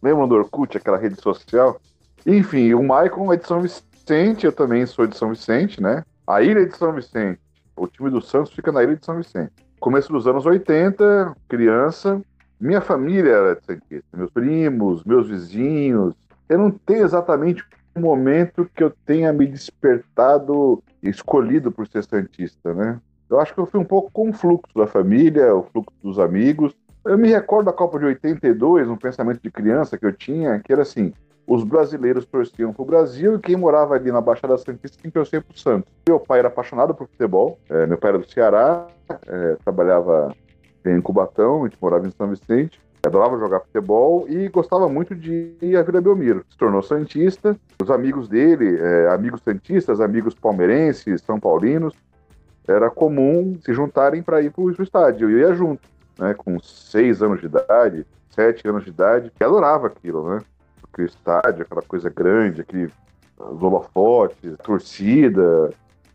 Lembram do Orkut, aquela rede social? Enfim, o Maicon é de São Vicente, eu também sou de São Vicente, né? A ilha de São Vicente. O time do Santos fica na ilha de São Vicente. Começo dos anos 80, criança, minha família era santista, meus primos, meus vizinhos. Eu não tenho exatamente um momento que eu tenha me despertado, escolhido por ser santista, né? Eu acho que eu fui um pouco com o fluxo da família, o fluxo dos amigos. Eu me recordo da Copa de 82, um pensamento de criança que eu tinha, que era assim: os brasileiros torciam para o Brasil e quem morava ali na Baixada Santista tinha que torcer para o Santos. Meu pai era apaixonado por futebol, meu pai era do Ceará, trabalhava em Cubatão, a gente morava em São Vicente, adorava jogar futebol e gostava muito de ir à Vila Belmiro. Se tornou santista, os amigos dele, amigos santistas, amigos palmeirenses, são paulinos, era comum se juntarem para ir para o estádio. Eu ia junto, né? Com 6 anos de idade, 7 anos de idade, que adorava aquilo, né? Aquele estádio, aquela coisa grande, aquele holofotes, torcida.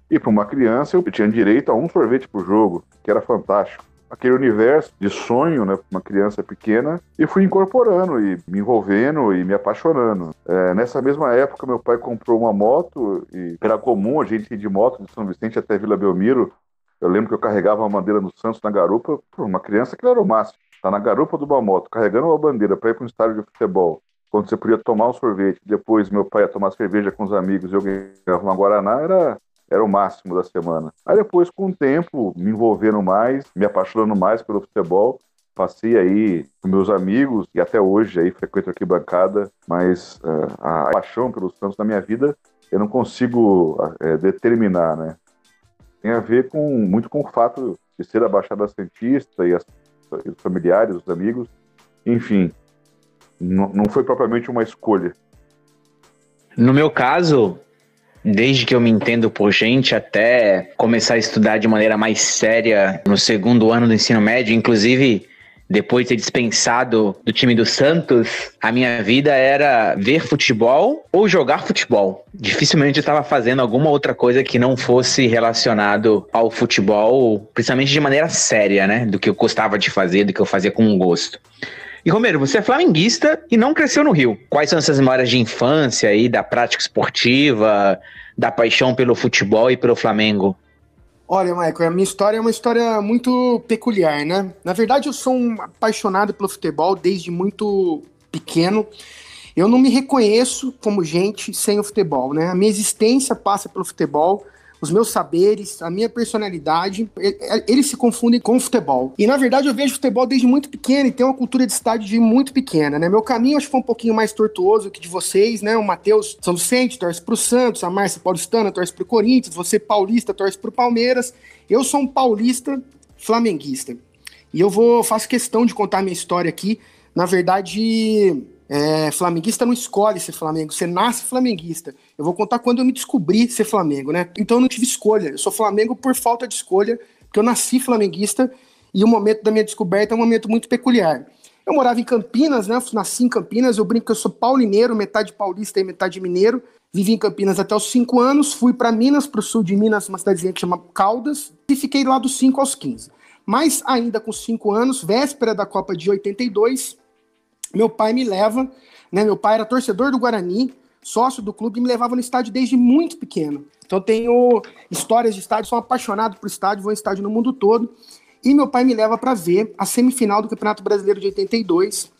E para uma criança eu tinha direito a um sorvete por jogo, que era fantástico. Aquele universo de sonho, né, para uma criança pequena, e fui incorporando, e me envolvendo, e me apaixonando. Nessa mesma época, meu pai comprou uma moto, e era comum a gente ir de moto de São Vicente até Vila Belmiro. Eu lembro que eu carregava uma bandeira no Santos na garupa, por uma criança que era o máximo. Tá na garupa de uma moto, carregando uma bandeira para ir para um estádio de futebol, quando você podia tomar um sorvete, depois meu pai ia tomar cerveja com os amigos, e eu ganhava uma guaraná, era o máximo da semana. Aí depois, com o tempo, me envolvendo mais, me apaixonando mais pelo futebol, passei aí com meus amigos, e até hoje aí frequento aqui bancada, mas a paixão pelos Santos na minha vida, eu não consigo determinar, né? Tem a ver muito com o fato de ser a Baixada Santista e os familiares, os amigos, enfim, não foi propriamente uma escolha. No meu caso, desde que eu me entendo por gente, até começar a estudar de maneira mais séria no segundo ano do ensino médio, inclusive depois de ser dispensado do time do Santos, a minha vida era ver futebol ou jogar futebol. Dificilmente eu estava fazendo alguma outra coisa que não fosse relacionado ao futebol, principalmente de maneira séria, né? Do que eu gostava de fazer, do que eu fazia com gosto. E, Romero, você é flamenguista e não cresceu no Rio. Quais são essas memórias de infância aí, da prática esportiva, da paixão pelo futebol e pelo Flamengo? Olha, Michael, a minha história é uma história muito peculiar, né? Na verdade, eu sou um apaixonado pelo futebol desde muito pequeno. Eu não me reconheço como gente sem o futebol, né? A minha existência passa pelo futebol. Os meus saberes, a minha personalidade, eles se confundem com o futebol. E, na verdade, eu vejo futebol desde muito pequeno e tenho uma cultura de estádio de muito pequena, né? Meu caminho, acho que foi um pouquinho mais tortuoso que de vocês, né? O Matheus São Vicente torce pro Santos, a Márcia paulistana torce pro Corinthians, você paulista torce pro Palmeiras. Eu sou um paulista flamenguista. E faço questão de contar a minha história aqui. Na verdade, flamenguista não escolhe ser Flamengo, você nasce flamenguista. Eu vou contar quando eu me descobri ser Flamengo, né? Então eu não tive escolha, eu sou Flamengo por falta de escolha, porque eu nasci flamenguista e o momento da minha descoberta é um momento muito peculiar. Eu morava em Campinas, né? Nasci em Campinas, eu brinco que eu sou paulineiro, metade paulista e metade mineiro. Vivi em Campinas até os 5 anos, fui para Minas, para o sul de Minas, uma cidadezinha que chama Caldas, e fiquei lá dos 5 aos 15. Mas ainda com 5 anos, véspera da Copa de 82... meu pai me leva, né? Meu pai era torcedor do Guarani, sócio do clube, e me levava no estádio desde muito pequeno. Então eu tenho histórias de estádio, sou apaixonado por estádio, vou em estádio no mundo todo. E meu pai me leva para ver a semifinal do Campeonato Brasileiro de 82,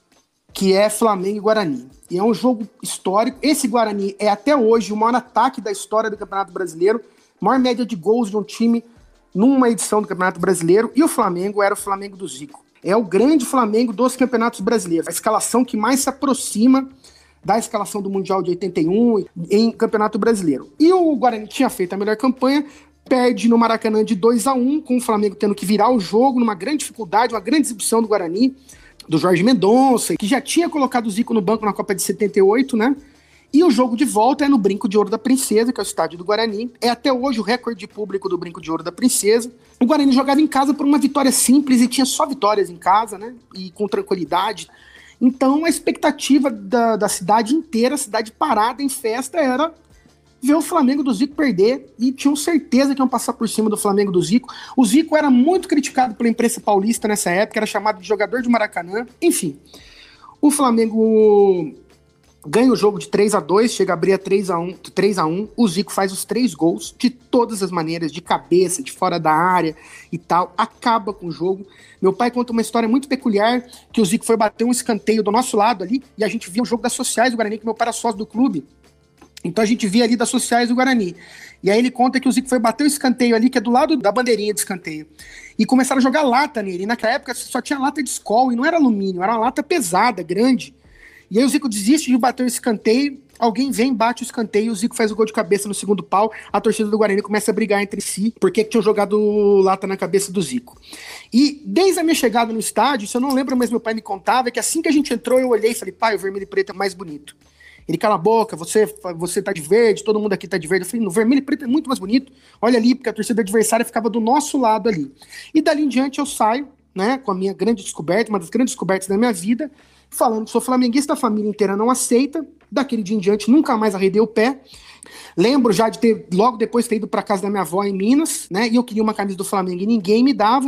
que é Flamengo e Guarani. E é um jogo histórico. Esse Guarani é até hoje o maior ataque da história do Campeonato Brasileiro, maior média de gols de um time numa edição do Campeonato Brasileiro. E o Flamengo era o Flamengo do Zico. É o grande Flamengo dos campeonatos brasileiros. A escalação que mais se aproxima da escalação do Mundial de 81 em campeonato brasileiro. E o Guarani tinha feito a melhor campanha, perde no Maracanã de 2-1, com o Flamengo tendo que virar o jogo numa grande dificuldade, uma grande exibição do Guarani, do Jorge Mendonça, que já tinha colocado o Zico no banco na Copa de 78, né? E o jogo de volta é no Brinco de Ouro da Princesa, que é o estádio do Guarani. É até hoje o recorde de público do Brinco de Ouro da Princesa. O Guarani jogava em casa por uma vitória simples e tinha só vitórias em casa, né? E com tranquilidade. Então a expectativa da cidade inteira, a cidade parada em festa, era ver o Flamengo do Zico perder, e tinham certeza que iam passar por cima do Flamengo do Zico. O Zico era muito criticado pela imprensa paulista nessa época, era chamado de jogador de Maracanã. Enfim, o Flamengo ganha o jogo de 3-2, chega a abrir a 3-1, o Zico faz os 3 gols, de todas as maneiras, de cabeça, de fora da área e tal, acaba com o jogo. Meu pai conta uma história muito peculiar, que o Zico foi bater um escanteio do nosso lado ali, e a gente via o jogo das sociais do Guarani, que meu pai era sócio do clube, então a gente via ali das sociais do Guarani. E aí ele conta que o Zico foi bater o escanteio ali, que é do lado da bandeirinha de escanteio, e começaram a jogar lata nele, e naquela época só tinha lata de Skol, e não era alumínio, era uma lata pesada, grande. E aí o Zico desiste de bater o escanteio, alguém vem, bate o escanteio, o Zico faz o gol de cabeça no segundo pau, a torcida do Guarani começa a brigar entre si, porque tinham jogado lata na cabeça do Zico. E desde a minha chegada no estádio, se eu não lembro, mas meu pai me contava, que assim que a gente entrou, eu olhei e falei, pai, o vermelho e preto é mais bonito. Ele cala a boca, você tá de verde, todo mundo aqui tá de verde. Eu falei, no vermelho e preto é muito mais bonito. Olha ali, porque a torcida adversária ficava do nosso lado ali. E dali em diante eu saio, né, com a minha grande descoberta, uma das grandes descobertas da minha vida, falando que sou flamenguista, a família inteira não aceita. Daquele dia em diante, nunca mais arredei o pé. Lembro já de ter, logo depois, ter ido pra casa da minha avó em Minas, né, e eu queria uma camisa do Flamengo e ninguém me dava,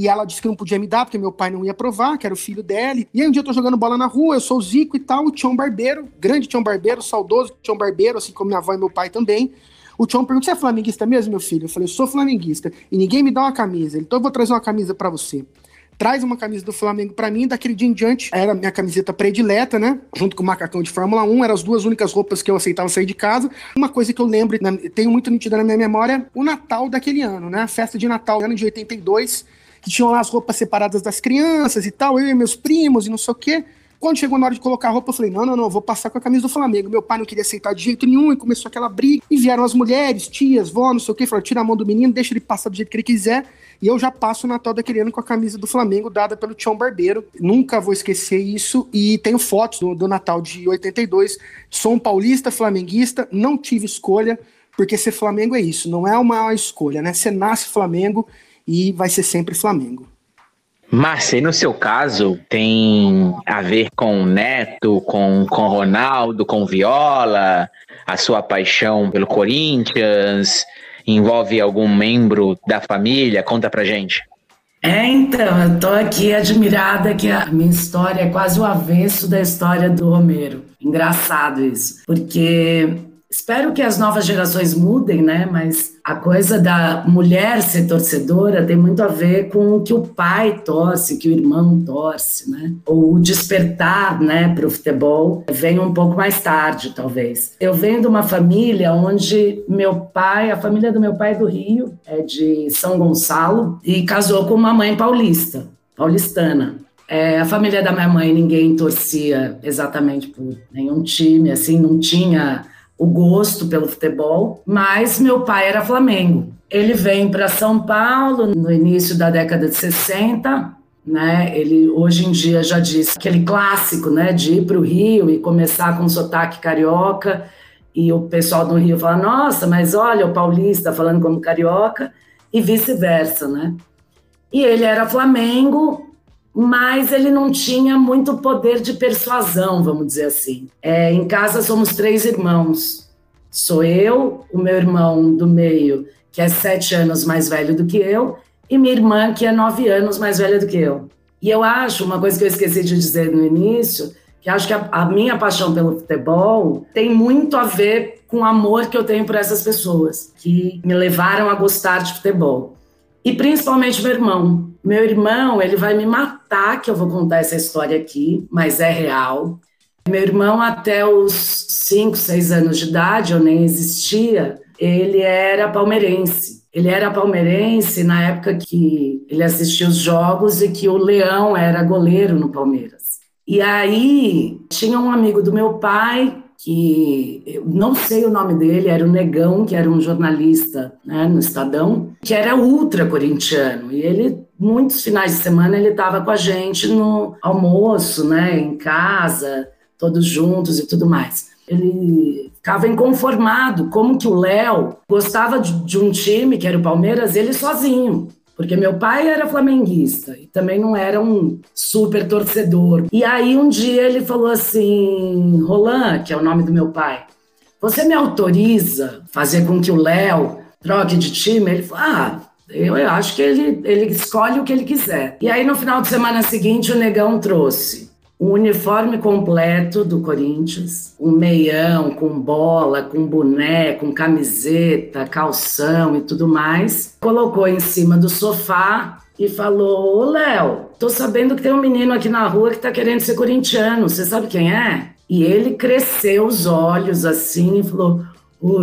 e ela disse que não podia me dar, porque meu pai não ia aprovar, que era o filho dele. E aí um dia eu tô jogando bola na rua, eu sou o Zico e tal, o Tião Barbeiro, grande Tião Barbeiro, saudoso Tião Barbeiro, assim como minha avó e meu pai também. O Tião pergunta, você é flamenguista mesmo, meu filho? Eu falei, eu sou flamenguista, e ninguém me dá uma camisa. Então eu vou trazer uma camisa pra você. Traz uma camisa do Flamengo pra mim, daquele dia em diante, era minha camiseta predileta, né, junto com o macacão de Fórmula 1, eram as duas únicas roupas que eu aceitava sair de casa. Uma coisa que eu lembro, tenho muito nítida na minha memória, o Natal daquele ano, né, a festa de Natal, ano de 82, que tinham lá as roupas separadas das crianças e tal, eu e meus primos e não sei o quê. Quando chegou na hora de colocar a roupa, eu falei, não, eu vou passar com a camisa do Flamengo. Meu pai não queria aceitar de jeito nenhum, e começou aquela briga, e vieram as mulheres, tias, vó, não sei o quê, falaram, tira a mão do menino, deixa ele passar do jeito que ele quiser. E eu já passo o Natal daquele ano com a camisa do Flamengo, dada pelo Tião Barbeiro. Nunca vou esquecer isso. E tenho fotos do Natal de 82. Sou um paulista flamenguista, não tive escolha, porque ser Flamengo é isso. Não é uma escolha, né? Você nasce Flamengo e vai ser sempre Flamengo. Mas, no seu caso, tem a ver com o Neto, com o Ronaldo, com o Viola, a sua paixão pelo Corinthians... Envolve algum membro da família? Conta pra gente. Então, eu tô aqui admirada que a minha história é quase o avesso da história do Romero. Engraçado isso, porque espero que as novas gerações mudem, né? Mas a coisa da mulher ser torcedora tem muito a ver com o que o pai torce, que o irmão torce, né? Ou o despertar, né, para o futebol vem um pouco mais tarde, talvez. Eu venho de uma família onde meu pai, a família do meu pai é do Rio, é de São Gonçalo, e casou com uma mãe paulistana. A família da minha mãe, ninguém torcia exatamente por nenhum time, assim, não tinha... o gosto pelo futebol, mas meu pai era Flamengo. Ele vem para São Paulo no início da década de 60, né? Ele hoje em dia já diz aquele clássico, né, de ir para o Rio e começar com um sotaque carioca, e o pessoal do Rio fala, nossa, mas olha o paulista falando como carioca, e vice-versa, né? E ele era Flamengo, mas ele não tinha muito poder de persuasão, vamos dizer assim. Em casa somos 3 irmãos. Sou eu, o meu irmão do meio, que é 7 anos mais velho do que eu, e minha irmã, que é 9 anos mais velha do que eu. E eu acho, uma coisa que eu esqueci de dizer no início, que acho que a minha paixão pelo futebol tem muito a ver com o amor que eu tenho por essas pessoas, que me levaram a gostar de futebol. E principalmente meu irmão. Meu irmão, ele vai me matar que eu vou contar essa história aqui, mas é real. Meu irmão, até os 5, 6 anos de idade, eu nem existia, ele era palmeirense. Ele era palmeirense na época que ele assistia os jogos e que o Leão era goleiro no Palmeiras. E aí, tinha um amigo do meu pai, que eu não sei o nome dele, era o Negão, que era um jornalista, né, no Estadão, que era ultra corintiano, e ele... Muitos finais de semana ele estava com a gente no almoço, né, em casa, todos juntos e tudo mais. Ele ficava inconformado, como que o Léo gostava de um time, que era o Palmeiras, ele sozinho. Porque meu pai era flamenguista e também não era um super torcedor. E aí um dia ele falou assim, Roland, que é o nome do meu pai, você me autoriza fazer com que o Léo troque de time? Ele falou, Eu acho que ele escolhe o que ele quiser. E aí, no final de semana seguinte, o Negão trouxe o uniforme completo do Corinthians, um meião, com bola, com boné, com camiseta, calção e tudo mais. Colocou em cima do sofá e falou, ô Léo, tô sabendo que tem um menino aqui na rua que tá querendo ser corintiano, você sabe quem é? E ele cresceu os olhos assim e falou...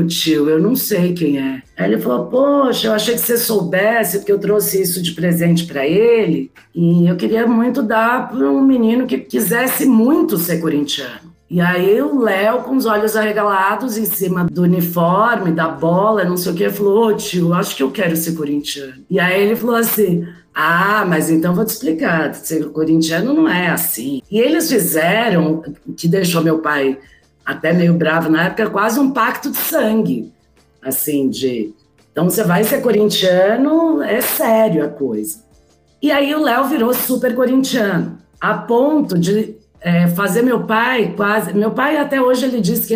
Tio, eu não sei quem é. Aí ele falou, poxa, eu achei que você soubesse, porque eu trouxe isso de presente para ele, e eu queria muito dar para um menino que quisesse muito ser corintiano. E aí o Léo, com os olhos arregalados em cima do uniforme, da bola, não sei o que, falou, tio, acho que eu quero ser corintiano. E aí ele falou assim, mas então vou te explicar, ser corintiano não é assim. E eles fizeram, que deixou meu pai... até meio bravo na época, quase um pacto de sangue, assim, de... Então, você vai ser corintiano, é sério a coisa. E aí o Léo virou super corintiano, a ponto de fazer meu pai quase... Meu pai até hoje ele diz que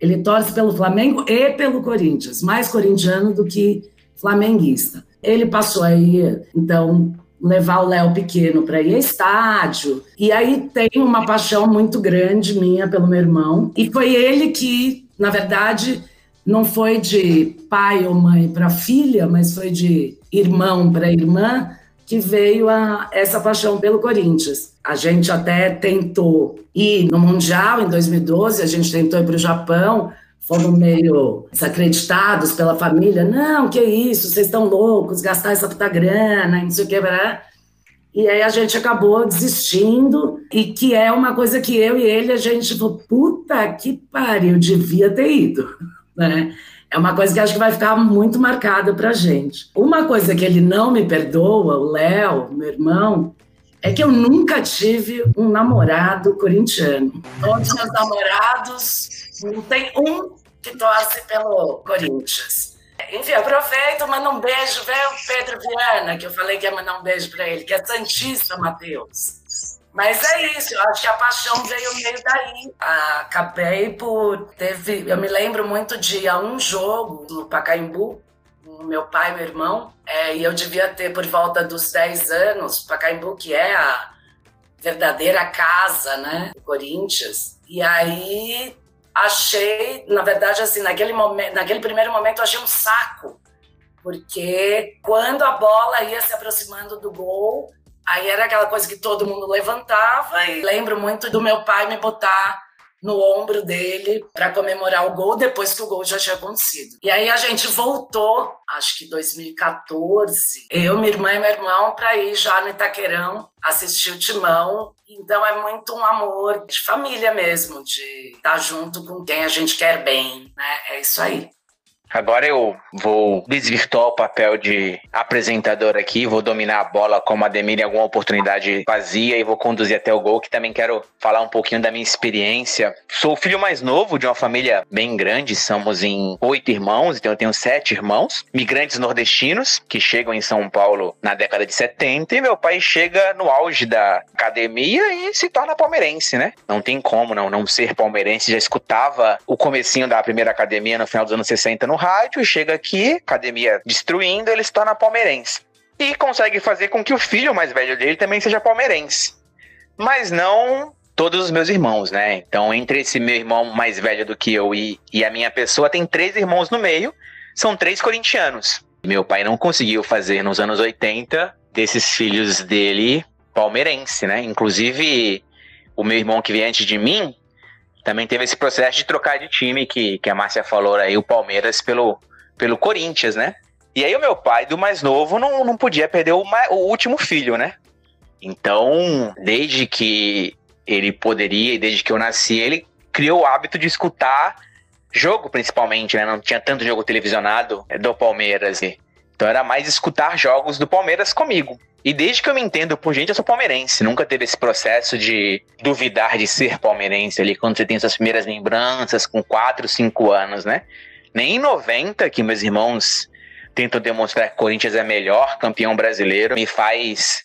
ele torce pelo Flamengo e pelo Corinthians, mais corintiano do que flamenguista. Ele passou aí, então... levar o Léo pequeno para ir a estádio, e aí tem uma paixão muito grande minha pelo meu irmão, e foi ele que, na verdade, não foi de pai ou mãe para filha, mas foi de irmão para irmã, que veio essa paixão pelo Corinthians. A gente até tentou ir no Mundial em 2012, a gente tentou ir para o Japão, fomos meio desacreditados pela família. Não, que isso, vocês estão loucos, gastar essa puta grana, não sei o que. E aí a gente acabou desistindo, e que é uma coisa que eu e ele, a gente falou, puta que pariu, devia ter ido, né? É uma coisa que acho que vai ficar muito marcada pra gente. Uma coisa que ele não me perdoa, o Léo, meu irmão, é que eu nunca tive um namorado corintiano. Todos os meus namorados, não tem um que torce pelo Corinthians. Enfim, aproveito, manda um beijo, vê o Pedro Viana, que eu falei que ia mandar um beijo para ele, que é santista, Matheus. Mas é isso, eu acho que a paixão veio meio daí. Acabei por... Eu me lembro muito de um jogo no Pacaembu, meu pai e meu irmão, e eu devia ter por volta dos 10 anos, Pacaembu, que é a verdadeira casa, né, do Corinthians. E aí achei, na verdade, assim, naquele primeiro momento eu achei um saco, porque quando a bola ia se aproximando do gol, aí era aquela coisa que todo mundo levantava, e lembro muito do meu pai me botar no ombro dele para comemorar o gol depois que o gol já tinha acontecido. E aí a gente voltou, acho que 2014, eu, minha irmã e meu irmão, para ir já no Itaquerão assistir o Timão. Então é muito um amor de família mesmo, de estar junto com quem a gente quer bem, né? É isso aí. Agora eu vou desvirtuar o papel de apresentador aqui, vou dominar a bola como a Demir em alguma oportunidade vazia e vou conduzir até o gol, que também quero falar um pouquinho da minha experiência. Sou o filho mais novo de uma família bem grande, somos em 8 irmãos, então eu tenho 7 irmãos, migrantes nordestinos que chegam em São Paulo na década de 70, e meu pai chega no auge da academia e se torna palmeirense, né? Não tem como não ser palmeirense, já escutava o comecinho da primeira academia no final dos anos 60 no rádio, e chega aqui, academia destruindo, ele se torna palmeirense. E consegue fazer com que o filho mais velho dele também seja palmeirense. Mas não todos os meus irmãos, né? Então, entre esse meu irmão mais velho do que eu e a minha pessoa, tem 3 irmãos no meio, são 3 corintianos. Meu pai não conseguiu fazer, nos anos 80, desses filhos dele palmeirense, né? Inclusive, o meu irmão que veio antes de mim, também teve esse processo de trocar de time que a Márcia falou aí, o Palmeiras pelo Corinthians, né? E aí o meu pai, do mais novo, não podia perder o último filho, né? Então, desde que ele poderia e desde que eu nasci, ele criou o hábito de escutar jogo, principalmente, né? Não tinha tanto jogo televisionado do Palmeiras. Então era mais escutar jogos do Palmeiras comigo. E desde que eu me entendo por gente, eu sou palmeirense. Nunca teve esse processo de duvidar de ser palmeirense ali, quando você tem suas primeiras lembranças com 4, 5 anos, né? Nem em 90, que meus irmãos tentam demonstrar que o Corinthians é melhor campeão brasileiro, me faz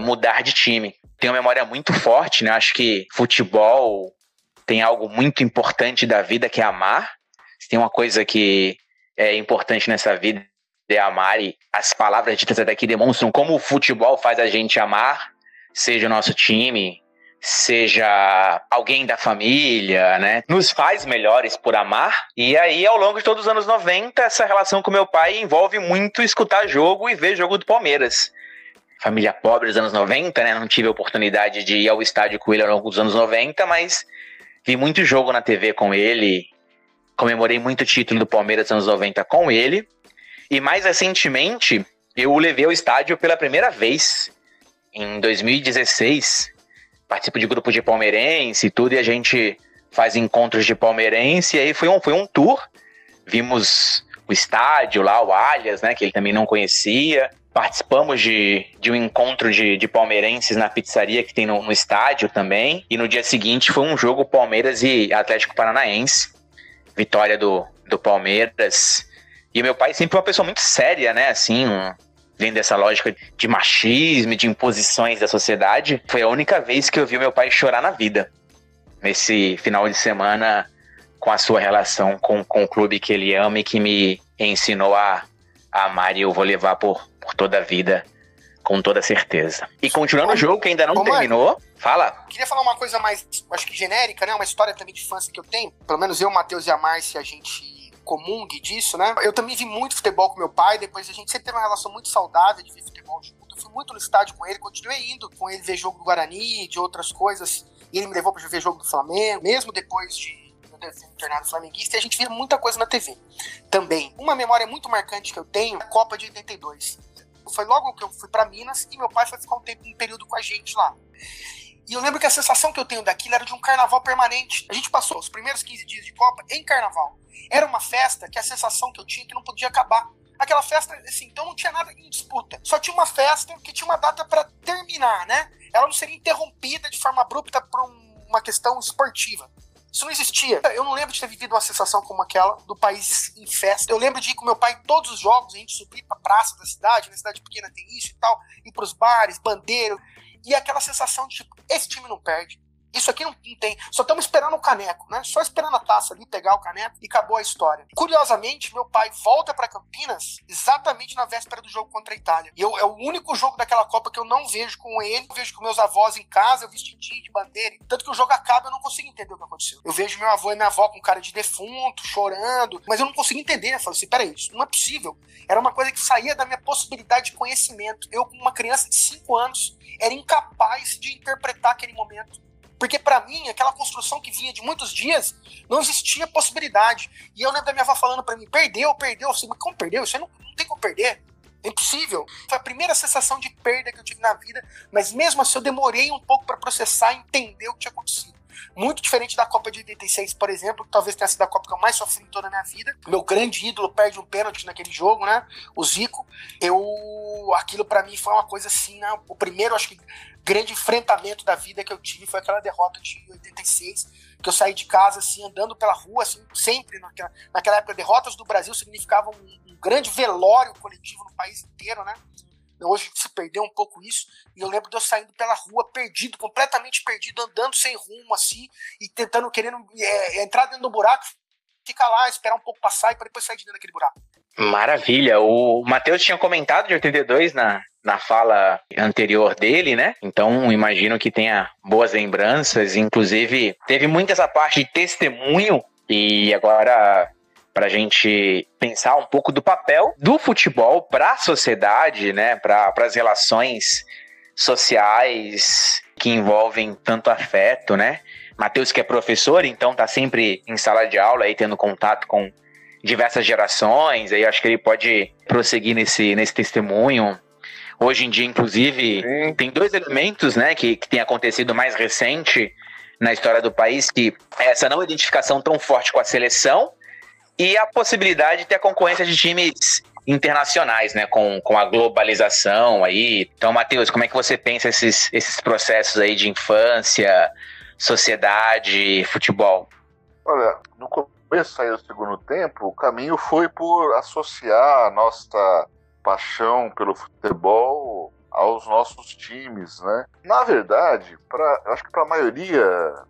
mudar de time. Tenho uma memória muito forte, né? Acho que futebol tem algo muito importante da vida, que é amar. Se tem uma coisa que é importante nessa vida, de amar, e as palavras ditas até aqui demonstram como o futebol faz a gente amar, seja o nosso time, seja alguém da família, né? Nos faz melhores por amar. E aí, ao longo de todos os anos 90, essa relação com meu pai envolve muito escutar jogo e ver jogo do Palmeiras. Família pobre dos anos 90, né? Não tive a oportunidade de ir ao estádio com ele ao longo dos anos 90, mas vi muito jogo na TV com ele, comemorei muito título do Palmeiras nos anos 90 com ele. E mais recentemente, eu o levei ao estádio pela primeira vez, em 2016. Participo de grupo de palmeirense e tudo, e a gente faz encontros de palmeirense. E aí foi um tour, vimos o estádio lá, o Allianz, né, que ele também não conhecia. participamos de um encontro de palmeirenses na pizzaria que tem no estádio também. E no dia seguinte foi um jogo Palmeiras e Atlético Paranaense. Vitória do Palmeiras. E meu pai sempre foi uma pessoa muito séria, né? Assim, dentro dessa lógica de machismo, de imposições da sociedade. Foi a única vez que eu vi meu pai chorar na vida. Nesse final de semana, com a sua relação com o clube que ele ama e que me ensinou a amar, e eu vou levar por toda a vida, com toda certeza. E continuando o jogo, que ainda não terminou, fala. Queria falar uma coisa mais, acho que genérica, né? Uma história também de infância que eu tenho. Pelo menos eu, o Matheus e a Márcia, a gente comungue disso, né? Eu também vi muito futebol com meu pai, depois a gente sempre teve uma relação muito saudável de ver futebol junto. Eu fui muito no estádio com ele, continuei indo com ele ver jogo do Guarani, de outras coisas. E ele me levou pra ver jogo do Flamengo, mesmo depois de eu ter sido internado flamenguista, e a gente via muita coisa na TV também. Uma memória muito marcante que eu tenho é a Copa de 82. Foi logo que eu fui pra Minas e meu pai foi ficar um período com a gente lá. E eu lembro que a sensação que eu tenho daquilo era de um carnaval permanente. A gente passou os primeiros 15 dias de Copa em carnaval. Era uma festa que a sensação que eu tinha é que não podia acabar. Aquela festa, assim, então não tinha nada em disputa. Só tinha uma festa que tinha uma data pra terminar, né? Ela não seria interrompida de forma abrupta por uma questão esportiva. Isso não existia. Eu não lembro de ter vivido uma sensação como aquela do país em festa. Eu lembro de ir com meu pai em todos os jogos, a gente subir pra praça da cidade, na cidade pequena tem isso e tal, ir pros bares, bandeira, e aquela sensação de tipo, esse time não perde, isso aqui não tem, só estamos esperando o caneco, né? Só esperando a taça ali, pegar o caneco e acabou a história. Curiosamente, meu pai volta pra Campinas exatamente na véspera do jogo contra a Itália. E é o único jogo daquela Copa que eu não vejo com ele, eu vejo com meus avós em casa, eu vi tintim de bandeira, tanto que o jogo acaba, eu não consigo entender o que aconteceu. Eu vejo meu avô e minha avó com cara de defunto, chorando, mas eu não consigo entender, eu falo assim, peraí, isso não é possível. Era uma coisa que saía da minha possibilidade de conhecimento. Eu, como uma criança de 5 anos, era incapaz de interpretar aquele momento. Porque pra mim, aquela construção que vinha de muitos dias, não existia possibilidade. E eu lembro da minha avó falando pra mim, perdeu. Eu falei, mas como perdeu? Isso aí não tem como perder. É impossível. Foi a primeira sensação de perda que eu tive na vida, mas mesmo assim eu demorei um pouco pra processar e entender o que tinha acontecido. Muito diferente da Copa de 86, por exemplo, que talvez tenha sido a Copa que eu mais sofri em toda a minha vida. Meu grande ídolo perde um pênalti naquele jogo, né? O Zico. Aquilo pra mim foi uma coisa assim, né? O primeiro, acho que, grande enfrentamento da vida que eu tive foi aquela derrota de 86, que eu saí de casa, assim, andando pela rua, assim, sempre naquela época, derrotas do Brasil significavam um grande velório coletivo no país inteiro, né? Hoje se perdeu um pouco isso, e eu lembro de eu saindo pela rua perdido, completamente perdido, andando sem rumo, assim, e tentando, querendo entrar dentro do buraco, ficar lá, esperar um pouco passar e para depois sair de dentro daquele buraco. Maravilha, o Matheus tinha comentado de 82 na fala anterior dele, né? Então imagino que tenha boas lembranças, inclusive teve muito essa parte de testemunho, e agora para a gente pensar um pouco do papel do futebol para a sociedade, né? Para as relações sociais que envolvem tanto afeto, né? Matheus, que é professor, então tá sempre em sala de aula aí, tendo contato com diversas gerações, aí acho que ele pode prosseguir nesse testemunho. Hoje em dia, inclusive, tem dois elementos, né, que tem acontecido mais recente na história do país, que é essa não identificação tão forte com a seleção, e a possibilidade de ter a concorrência de times internacionais, né, com a globalização aí. Então, Matheus, como é que você pensa esses processos aí de infância, sociedade, futebol? Olha, no começo aí do segundo tempo, o caminho foi por associar a nossa paixão pelo futebol aos nossos times, né? Na verdade, acho que para a maioria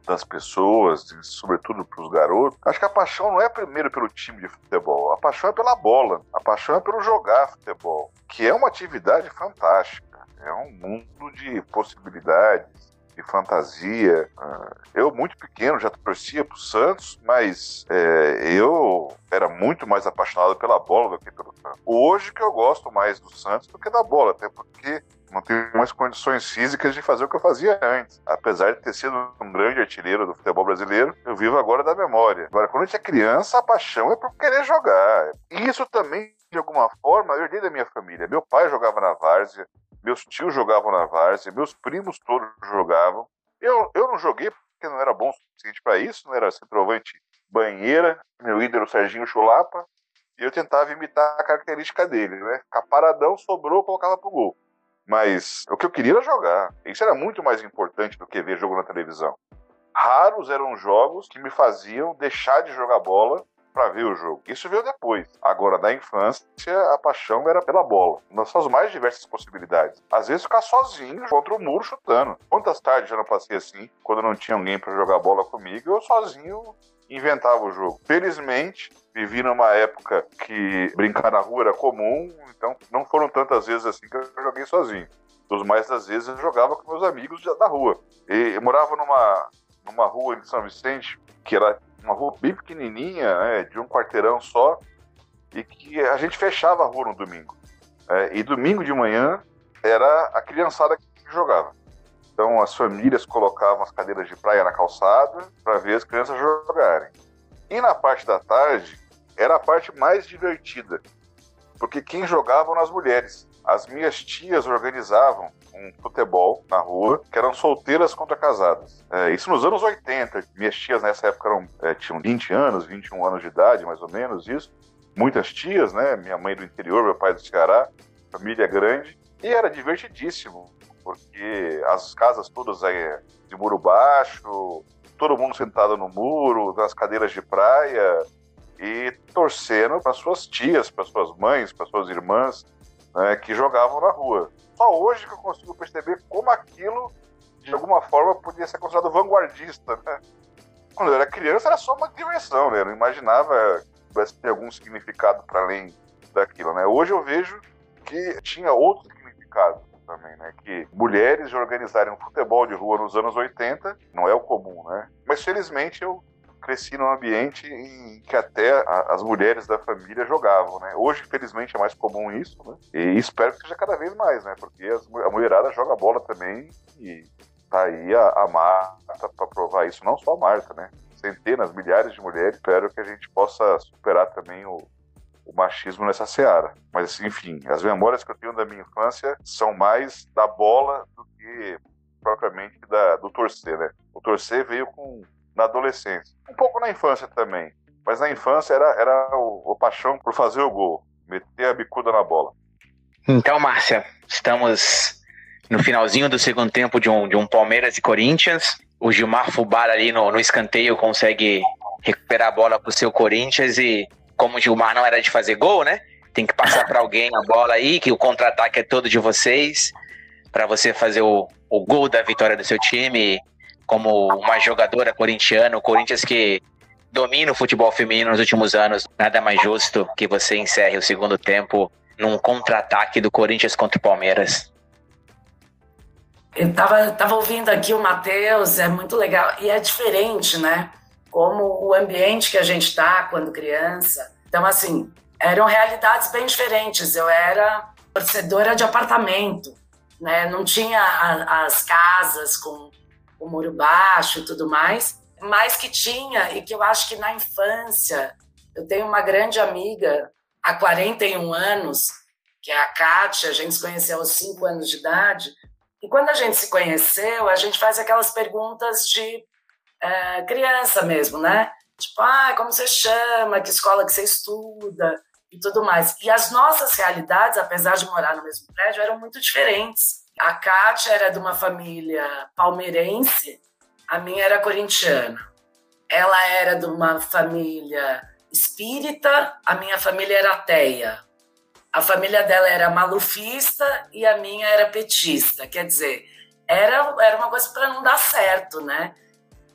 das pessoas, e sobretudo para os garotos, acho que a paixão não é primeiro pelo time de futebol, a paixão é pela bola, a paixão é pelo jogar futebol, que é uma atividade fantástica, é um mundo de possibilidades, de fantasia. Eu, muito pequeno, já torcia pro Santos, mas eu era muito mais apaixonado pela bola do que pelo Santos. Hoje que eu gosto mais do Santos do que da bola, até porque não tenho mais condições físicas de fazer o que eu fazia antes. Apesar de ter sido um grande artilheiro do futebol brasileiro, eu vivo agora da memória. Agora, quando a gente é criança, a paixão é por querer jogar. E isso também, de alguma forma, eu herdei da minha família. Meu pai jogava na várzea, meus tios jogavam na várzea, meus primos todos jogavam. Eu não joguei porque não era bom o suficiente para isso, não era centroavante banheira, meu ídolo Serginho Chulapa, E eu tentava imitar a característica dele, né? Caparadão, sobrou, colocava pro gol. Mas o que eu queria era jogar. Isso era muito mais importante do que ver jogo na televisão. Raros eram jogos que me faziam deixar de jogar bola para ver o jogo. Isso veio depois. Agora, da infância, a paixão era pela bola. Nas suas mais diversas possibilidades. Às vezes, ficar sozinho contra o muro chutando. Quantas tardes eu não passei assim, quando não tinha alguém para jogar bola comigo, eu sozinho inventava o jogo. Felizmente, vivi numa época que brincar na rua era comum, então não foram tantas vezes assim que eu joguei sozinho. Dos mais das vezes, eu jogava com meus amigos da rua. E eu morava numa rua de São Vicente, que era uma rua bem pequenininha, né, de um quarteirão só, e que a gente fechava a rua no domingo. E domingo de manhã era a criançada que jogava. Então as famílias colocavam as cadeiras de praia na calçada para ver as crianças jogarem. E na parte da tarde era a parte mais divertida, porque quem jogava eram as mulheres. As minhas tias organizavam um futebol na rua, que eram solteiras contra casadas. Isso nos anos 80. Minhas tias nessa época tinham 20 anos, 21 anos de idade, mais ou menos isso. Muitas tias, né? Minha mãe do interior, meu pai do Ceará, família grande. E era divertidíssimo, porque as casas todas de muro baixo, todo mundo sentado no muro, nas cadeiras de praia, e torcendo para suas tias, para suas mães, para suas irmãs, né, que jogavam na rua. Só hoje que eu consigo perceber como aquilo, de alguma forma, podia ser considerado vanguardista, né? Quando eu era criança era só uma diversão, né? Eu não imaginava que pudesse ter algum significado para além daquilo, né? Hoje eu vejo que tinha outro significado também, né? Que mulheres organizarem um futebol de rua nos anos 80 não é o comum, né? Mas felizmente eu cresci num ambiente em que até as mulheres da família jogavam, né? Hoje, felizmente, é mais comum isso, né? E espero que seja cada vez mais, né? Porque a mulherada joga bola também, e tá aí a Marta para provar isso, não só a Marta, né? Centenas, milhares de mulheres. Espero que a gente possa superar também o machismo nessa seara. Mas, enfim, as memórias que eu tenho da minha infância são mais da bola do que propriamente do torcer, né? O torcer veio na adolescência. Um pouco na infância também. Mas na infância era o paixão por fazer o gol. Meter a bicuda na bola. Então, Márcia, estamos no finalzinho do segundo tempo de um Palmeiras e Corinthians. O Gilmar Fubar ali no escanteio consegue recuperar a bola pro seu Corinthians e, como o Gilmar não era de fazer gol, né? Tem que passar para alguém a bola aí, que o contra-ataque é todo de vocês, para você fazer o gol da vitória do seu time. Como uma jogadora corintiana, o Corinthians que domina o futebol feminino nos últimos anos, nada mais justo que você encerre o segundo tempo num contra-ataque do Corinthians contra o Palmeiras. Eu tava ouvindo aqui o Matheus, é muito legal, e é diferente, né? Como o ambiente que a gente tá quando criança. Então, assim, eram realidades bem diferentes. Eu era torcedora de apartamento, né? Não tinha as casas com o muro baixo e tudo mais, mas que tinha, e que eu acho que na infância, eu tenho uma grande amiga há 41 anos, que é a Kátia, a gente se conheceu aos 5 anos de idade, e quando a gente se conheceu, a gente faz aquelas perguntas de criança mesmo, né? Tipo, como você chama, que escola que você estuda, e tudo mais. E as nossas realidades, apesar de morar no mesmo prédio, eram muito diferentes. A Kátia era de uma família palmeirense, a minha era corintiana. Ela era de uma família espírita, a minha família era ateia. A família dela era malufista e a minha era petista. Quer dizer, era uma coisa para não dar certo, né?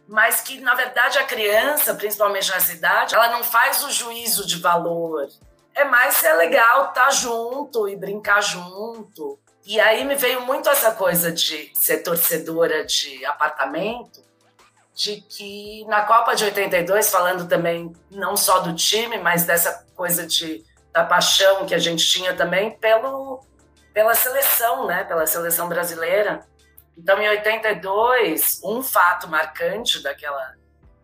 Mas que, na verdade, a criança, principalmente nessa idade, ela não faz o juízo de valor. É mais ser legal estar junto e brincar junto. E aí me veio muito essa coisa de ser torcedora de apartamento, de que na Copa de 82, falando também não só do time, mas dessa coisa da paixão que a gente tinha também pela seleção, né? Pela seleção brasileira. Então, em 82, um fato marcante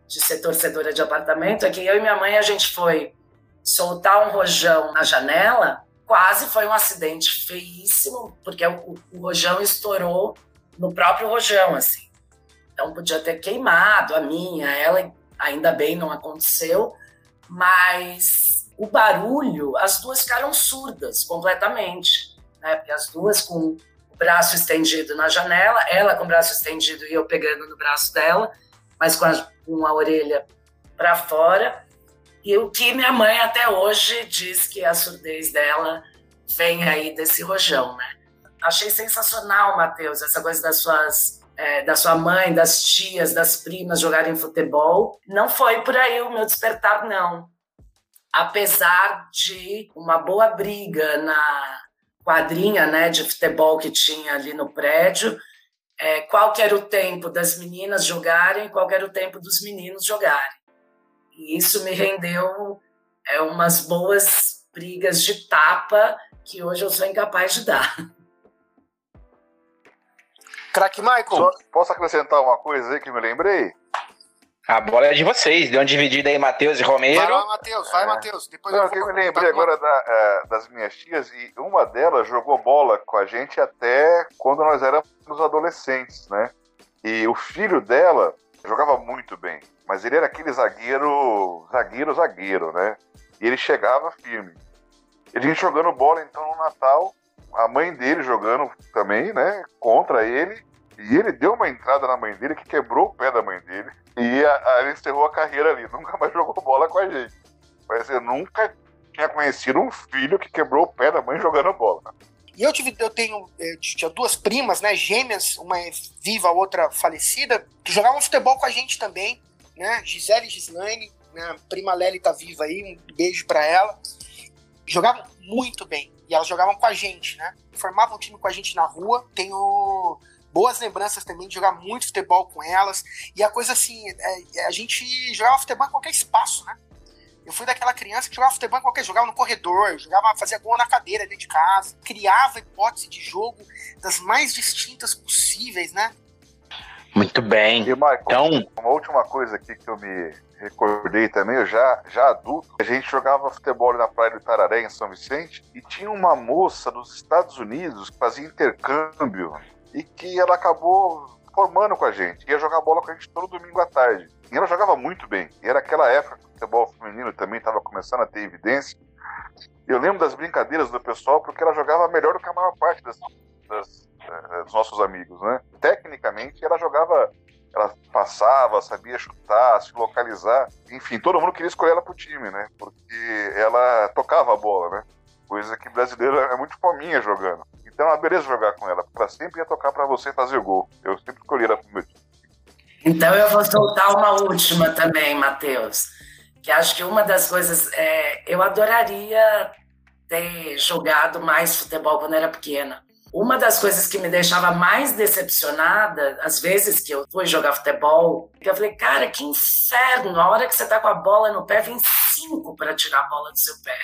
de ser torcedora de apartamento é que eu e minha mãe, a gente foi soltar um rojão na janela. Quase foi um acidente feíssimo, porque o rojão estourou no próprio rojão, assim. Então podia ter queimado a minha, ela ainda bem não aconteceu, mas o barulho, as duas ficaram surdas completamente, né? Porque as duas com o braço estendido na janela, ela com o braço estendido e eu pegando no braço dela, mas com a orelha para fora. E o que minha mãe até hoje diz que a surdez dela vem aí desse rojão, né? Achei sensacional, Matheus, essa coisa da sua mãe, das tias, das primas jogarem futebol. Não foi por aí o meu despertar, não. Apesar de uma boa briga na quadrinha, né, de futebol que tinha ali no prédio, qual que era o tempo das meninas jogarem, qual que era o tempo dos meninos jogarem. E isso me rendeu umas boas brigas de tapa que hoje eu sou incapaz de dar. Craque Michael! Posso acrescentar uma coisa aí que eu me lembrei? A bola é de vocês, deu uma dividida aí, Matheus e Romero. Vai lá, Matheus, vai, Matheus. Depois eu me lembrei agora das minhas tias, e uma delas jogou bola com a gente até quando nós éramos adolescentes, né? E o filho dela jogava muito bem, mas ele era aquele zagueiro, né? E ele chegava firme. E a gente jogando bola, então, no Natal, a mãe dele jogando também, né, contra ele, e ele deu uma entrada na mãe dele que quebrou o pé da mãe dele, e ele encerrou a carreira ali, nunca mais jogou bola com a gente. Mas eu nunca tinha conhecido um filho que quebrou o pé da mãe jogando bola. E eu tinha duas primas, né, gêmeas, uma viva, a outra falecida, que jogavam futebol com a gente também, né, Gisele e Gislaine, né, a prima Lely tá viva aí, um beijo pra ela. Jogavam muito bem. E elas jogavam com a gente, né? Formavam um time com a gente na rua. Tenho boas lembranças também de jogar muito futebol com elas. E a coisa assim, a gente jogava futebol em qualquer espaço, né? Eu fui daquela criança que jogava futebol em qualquer... Jogava no corredor, fazia gol na cadeira dentro de casa. Criava hipótese de jogo das mais distintas possíveis, né? Muito bem. E, Michael, então... uma última coisa aqui que eu me recordei também, eu já adulto, a gente jogava futebol na praia do Itararé, em São Vicente, e tinha uma moça dos Estados Unidos que fazia intercâmbio e que ela acabou formando com a gente, ia jogar bola com a gente todo domingo à tarde. E ela jogava muito bem, e era aquela época que o futebol feminino também estava começando a ter evidência. Eu lembro das brincadeiras do pessoal porque ela jogava melhor do que a maior parte dos nossos amigos, né? Tecnicamente, ela jogava, ela passava, sabia chutar, se localizar, enfim, todo mundo queria escolher ela pro time, né? Porque ela tocava a bola, né? Coisa que brasileiro é muito fominha jogando. Então era beleza jogar com ela, porque ela sempre ia tocar pra você fazer o gol. Eu sempre escolhi ela pro meu time. Então eu vou soltar uma última também, Matheus, que acho que uma das coisas, eu adoraria ter jogado mais futebol quando era pequena. Uma das coisas que me deixava mais decepcionada, às vezes que eu fui jogar futebol, que eu falei, cara, que inferno, a hora que você tá com a bola no pé, vem 5 para tirar a bola do seu pé.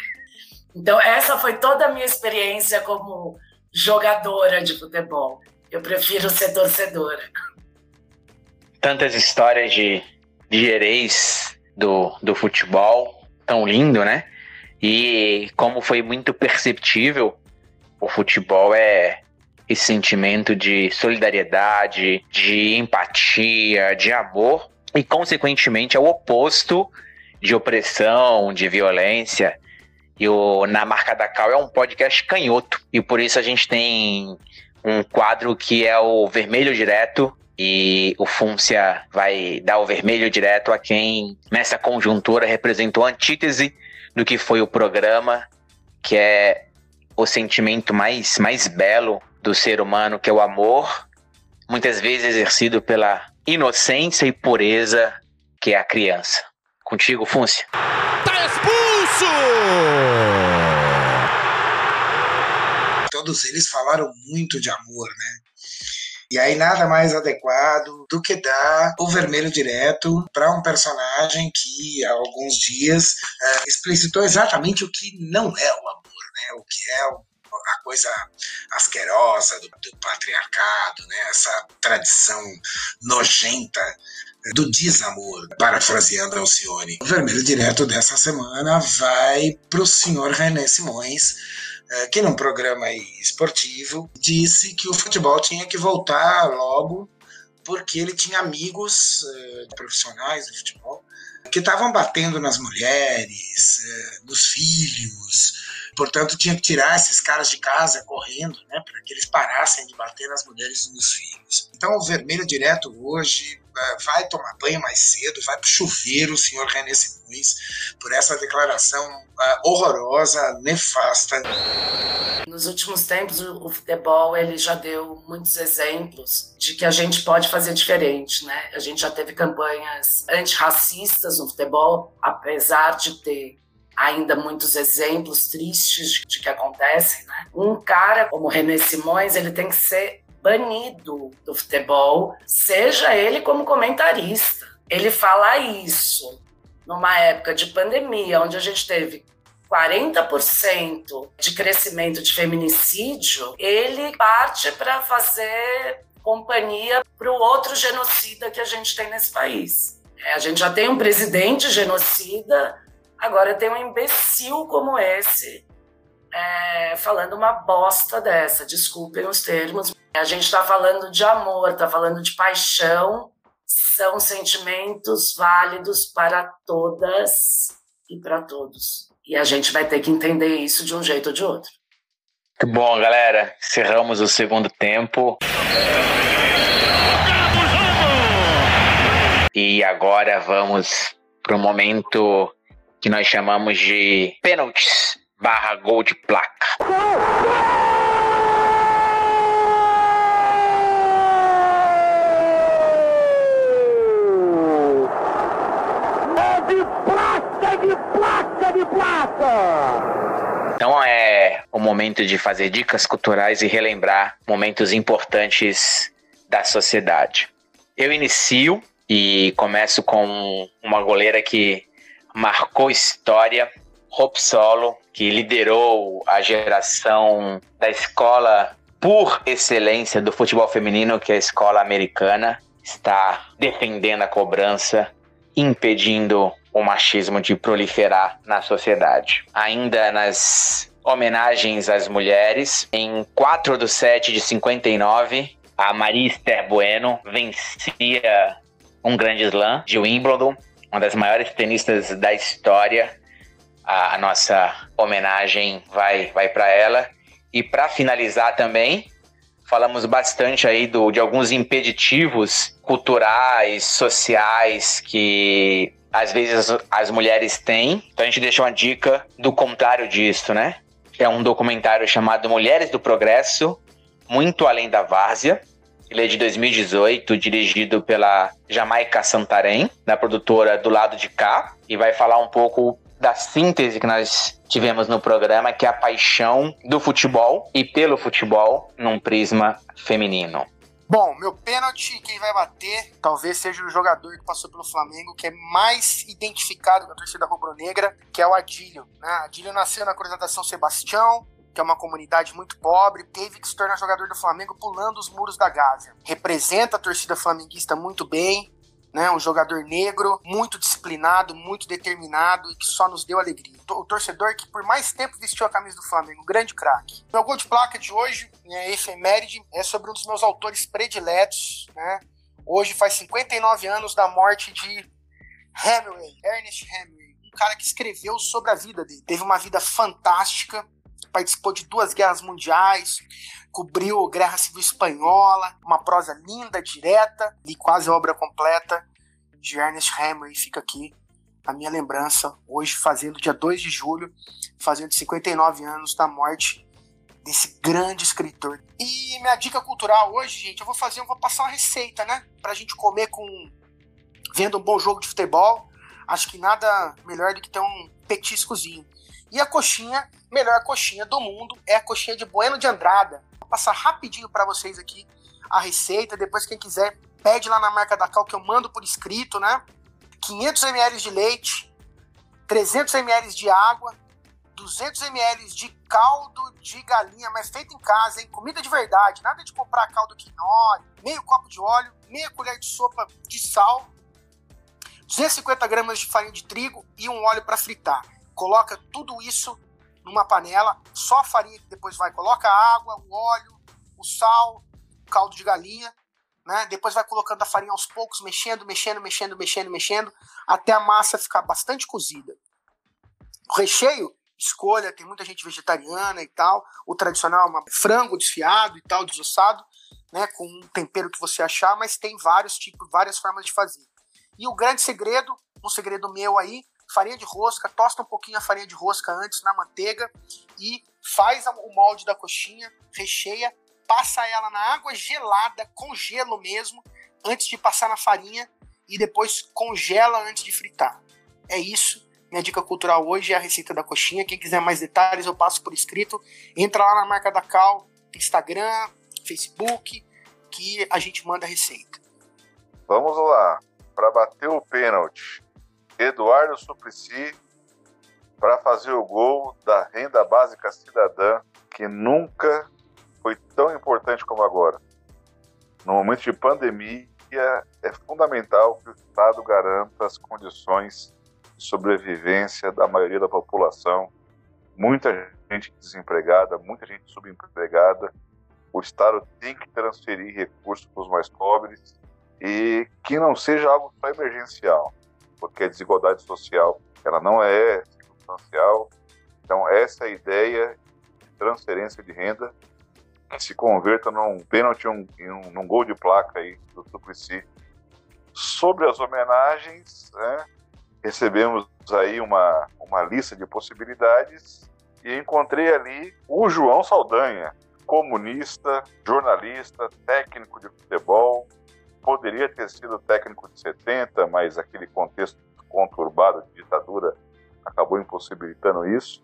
Então essa foi toda a minha experiência como jogadora de futebol. Eu prefiro ser torcedora. Tantas histórias de gerês do futebol, tão lindo, né? E como foi muito perceptível, o futebol é esse sentimento de solidariedade, de empatia, de amor, e consequentemente é o oposto de opressão, de violência. E o Na Marca da Cal é um podcast canhoto, e por isso a gente tem um quadro que é o Vermelho Direto, e o Fúncia vai dar o vermelho direto a quem nessa conjuntura representou a antítese do que foi o programa, que é o sentimento mais belo do ser humano, que é o amor, muitas vezes exercido pela inocência e pureza, que é a criança. Contigo, Fúncia. Tá expulso! Todos eles falaram muito de amor, né? E aí nada mais adequado do que dar o vermelho direto para um personagem que há alguns dias explicitou exatamente o que não é o amor. Né, o que é a coisa asquerosa do patriarcado, né, essa tradição nojenta do desamor, parafraseando Alcione. O vermelho direto dessa semana vai para o senhor René Simões, que num programa esportivo disse que o futebol tinha que voltar logo porque ele tinha amigos profissionais do futebol que estavam batendo nas mulheres, nos filhos, portanto tinha que tirar esses caras de casa correndo, né, para que eles parassem de bater nas mulheres e nos filhos. Então o vermelho direto hoje vai tomar banho mais cedo, vai pro chuveiro o senhor Rensenbrink por essa declaração horrorosa, nefasta. Nos últimos tempos o futebol ele já deu muitos exemplos de que a gente pode fazer diferente, né? A gente já teve campanhas antirracistas no futebol, apesar de ter ainda muitos exemplos tristes de que acontecem, né? Um cara como o Rensenbrink, ele tem que ser banido do futebol, seja ele como comentarista. Ele fala isso numa época de pandemia, onde a gente teve 40% de crescimento de feminicídio, ele parte para fazer companhia para o outro genocida que a gente tem nesse país. A gente já tem um presidente genocida, agora tem um imbecil como esse falando uma bosta dessa. Desculpem os termos. A gente está falando de amor, está falando de paixão. São sentimentos válidos para todas e para todos. E a gente vai ter que entender isso de um jeito ou de outro. Muito bom, galera. Encerramos o segundo tempo. E agora vamos para o momento que nós chamamos de pênaltis / gol de placa. Então é o momento de fazer dicas culturais e relembrar momentos importantes da sociedade. Eu inicio e começo com uma goleira que marcou história, Hope Solo, que liderou a geração da escola por excelência do futebol feminino, que é a escola americana, está defendendo a cobrança, impedindo o machismo de proliferar na sociedade. Ainda nas homenagens às mulheres, em 4/7/59, a Maria Esther Bueno vencia um grande slam de Wimbledon, uma das maiores tenistas da história. A nossa homenagem vai para ela. E para finalizar também, falamos bastante aí de alguns impeditivos culturais, sociais, que às vezes as mulheres têm. Então a gente deixa uma dica do contrário disso, né? É um documentário chamado Mulheres do Progresso, Muito Além da Várzea. Ele é de 2018, dirigido pela Jamaica Santarém, da produtora Do Lado de Cá. E vai falar um pouco da síntese que nós tivemos no programa, que é a paixão do futebol e pelo futebol num prisma feminino. Bom, meu pênalti, quem vai bater talvez seja o jogador que passou pelo Flamengo, que é mais identificado com a torcida rubro-negra, que é o Adílio. Adílio nasceu na Cruzada São Sebastião, que é uma comunidade muito pobre, teve que se tornar jogador do Flamengo pulando os muros da Gávea. Representa a torcida flamenguista muito bem, né? Um jogador negro, muito disciplinado, muito determinado e que só nos deu alegria. O torcedor que por mais tempo vestiu a camisa do Flamengo, um grande craque. Meu gol de placa de hoje, efeméride, é sobre um dos meus autores prediletos, né? Hoje faz 59 anos da morte de Hemingway, Ernest Hemingway, um cara que escreveu sobre a vida dele. Teve uma vida fantástica, participou de 2 guerras mundiais, cobriu a Guerra Civil Espanhola, uma prosa linda, direta, e quase a obra completa de Ernest Hemingway. Fica aqui a minha lembrança, hoje fazendo, dia 2 de julho, fazendo 59 anos da morte desse grande escritor. E minha dica cultural hoje, gente, eu vou passar uma receita, né? Pra gente comer vendo um bom jogo de futebol. Acho que nada melhor do que ter um petiscozinho. E a coxinha, melhor coxinha do mundo, é a coxinha de Bueno de Andrada. Vou passar rapidinho para vocês aqui a receita. Depois, quem quiser, pede lá na Marca da Cal, que eu mando por escrito, né? 500 ml de leite, 300 ml de água, 200 ml de caldo de galinha, mas feito em casa, hein? Comida de verdade, nada de comprar caldo quinó, meio copo de óleo, meia colher de sopa de sal, 250 gramas de farinha de trigo e um óleo para fritar. Coloca tudo isso numa panela, só a farinha que depois coloca a água, o óleo, o sal, o caldo de galinha, né? Depois vai colocando a farinha aos poucos, mexendo, até a massa ficar bastante cozida. O recheio, escolha, tem muita gente vegetariana e tal, o tradicional é frango desfiado e tal, desossado, né, com um tempero que você achar, mas tem vários tipos, várias formas de fazer. E o grande segredo, um segredo meu aí, farinha de rosca, tosta um pouquinho a farinha de rosca antes na manteiga e faz o molde da coxinha, recheia, passa ela na água gelada, com gelo mesmo, antes de passar na farinha e depois congela antes de fritar. É isso. Minha dica cultural hoje é a receita da coxinha. Quem quiser mais detalhes, eu passo por escrito. Entra lá na Marca da Cal, Instagram, Facebook, que a gente manda a receita. Vamos lá. Para bater o pênalti, Eduardo Suplicy, para fazer o gol da renda básica cidadã, que nunca foi tão importante como agora. No momento de pandemia, é fundamental que o Estado garanta as condições de sobrevivência da maioria da população. Muita gente desempregada, muita gente subempregada. O Estado tem que transferir recursos para os mais pobres e que não seja algo só emergencial, porque a desigualdade social, ela não é circunstancial. Então, essa ideia de transferência de renda que se converta num pênalti, num gol de placa aí do Suplicy. Sobre as homenagens, né, recebemos aí uma lista de possibilidades e encontrei ali o João Saldanha, comunista, jornalista, técnico de futebol. Poderia ter sido técnico de 70, mas aquele contexto conturbado de ditadura acabou impossibilitando isso.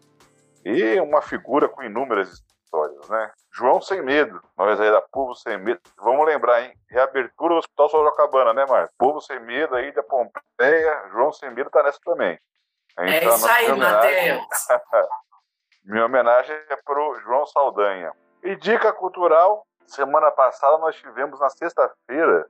E uma figura com inúmeras histórias, né? João Sem Medo, nós aí da Povo Sem Medo. Vamos lembrar, hein? Reabertura do Hospital Sorocabana, né, Marta? Povo Sem Medo aí da Pompeia, João Sem Medo tá nessa também. Então, é isso aí, Matheus. Minha homenagem é pro João Saldanha. E dica cultural, semana passada nós tivemos na sexta-feira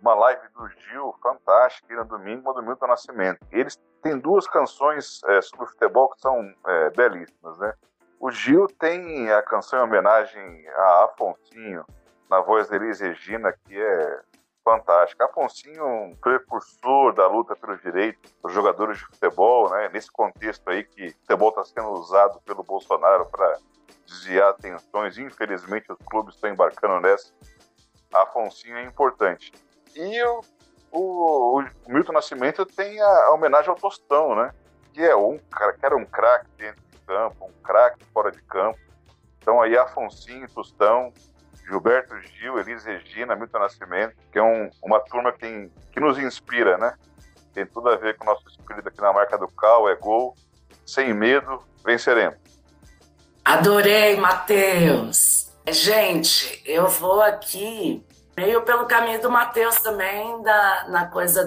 uma live do Gil, fantástica, e no domingo, do Nascimento. Eles têm duas canções sobre futebol que são belíssimas, né? O Gil tem a canção em homenagem a Afonsinho, na voz da Elis Regina, que é fantástica. Afonsinho, um precursor da luta pelos direitos dos jogadores de futebol, né? Nesse contexto aí que o futebol está sendo usado pelo Bolsonaro para desviar atenções, infelizmente os clubes estão embarcando nessa. Afonsinho é importante. E o Milton Nascimento tem a homenagem ao Tostão, né? Que é um cara que era um craque dentro de campo, um craque fora de campo. Então aí Afonsinho, Tostão, Gilberto Gil, Elis Regina, Milton Nascimento, que é uma turma que nos inspira, né? Tem tudo a ver com o nosso espírito aqui na Marca do Cal, é gol, sem medo, venceremos. Adorei, Matheus! Gente, eu vou aqui meio pelo caminho do Matheus também, na coisa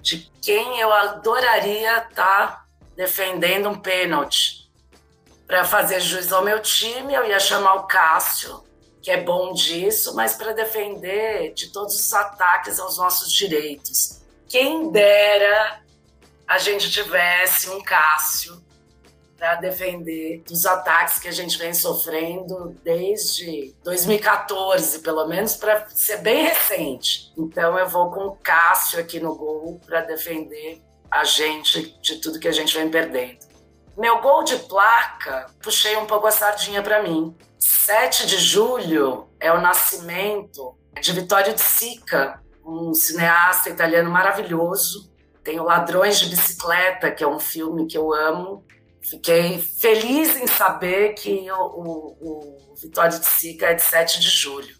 de quem eu adoraria estar defendendo um pênalti. Para fazer juiz ao meu time, eu ia chamar o Cássio, que é bom disso, mas para defender de todos os ataques aos nossos direitos. Quem dera a gente tivesse um Cássio para defender dos ataques que a gente vem sofrendo desde 2014, pelo menos, para ser bem recente. Então eu vou com o Cássio aqui no gol para defender a gente de tudo que a gente vem perdendo. Meu gol de placa, puxei um pouco a sardinha para mim. 7 de julho é o nascimento de Vittorio De Sica, um cineasta italiano maravilhoso. Tem o Ladrões de Bicicleta, que é um filme que eu amo. Fiquei feliz em saber que o Vittorio De Sica é de 7 de julho.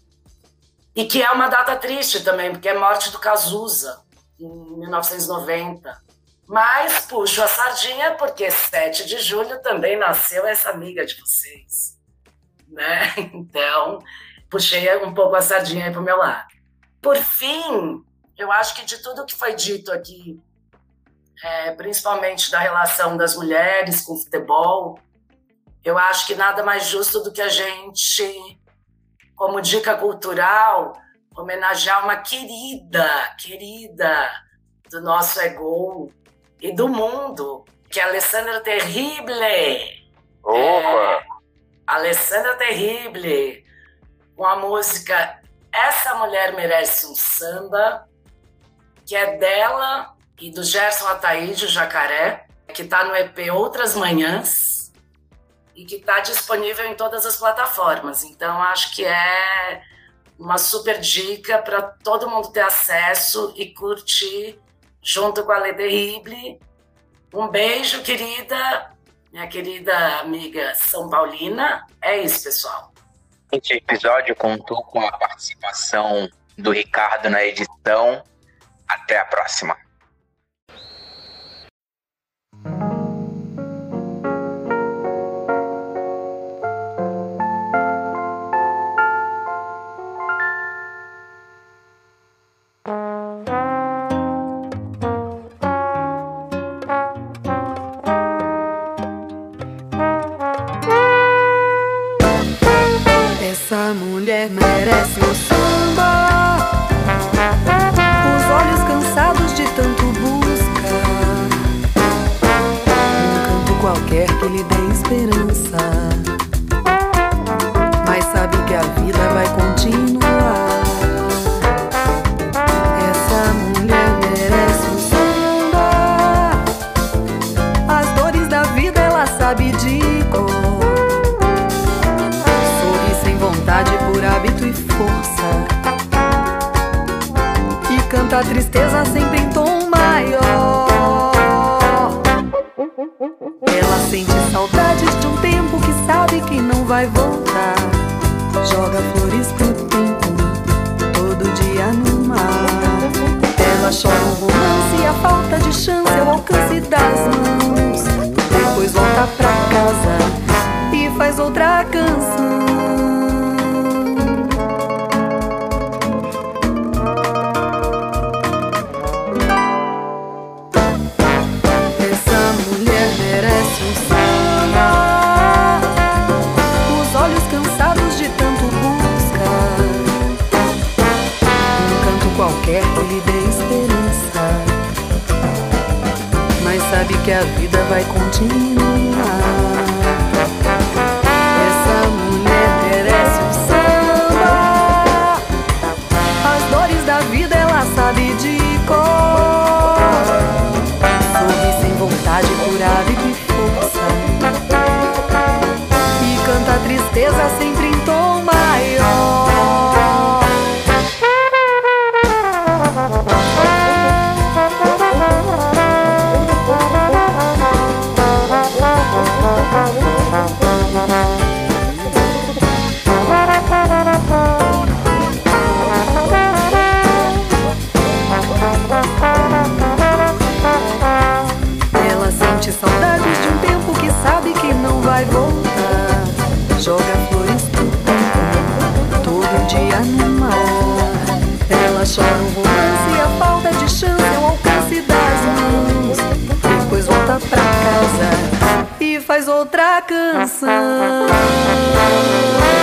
E que é uma data triste também, porque é a morte do Cazuza, em 1990. Mas puxo a sardinha, porque 7 de julho também nasceu essa amiga de vocês, né? Então, puxei um pouco a sardinha aí para o meu lado. Por fim, eu acho que de tudo que foi dito aqui, principalmente da relação das mulheres com o futebol, eu acho que nada mais justo do que a gente, como dica cultural, homenagear uma querida do nosso Ego e do mundo, que é a Alessandra Terrible. Opa! Alessandra Terrible, com a música Essa mulher merece um samba que é dela e do Gerson Ataíde, o Jacaré, que está no EP Outras Manhãs e que está disponível em todas as plataformas. Então, acho que é uma super dica para todo mundo ter acesso e curtir junto com a Lê Derrible. Um beijo, querida, minha querida amiga São Paulina. É isso, pessoal. Este episódio contou com a participação do Ricardo na edição. Até a próxima. Pra casa e faz outra canção.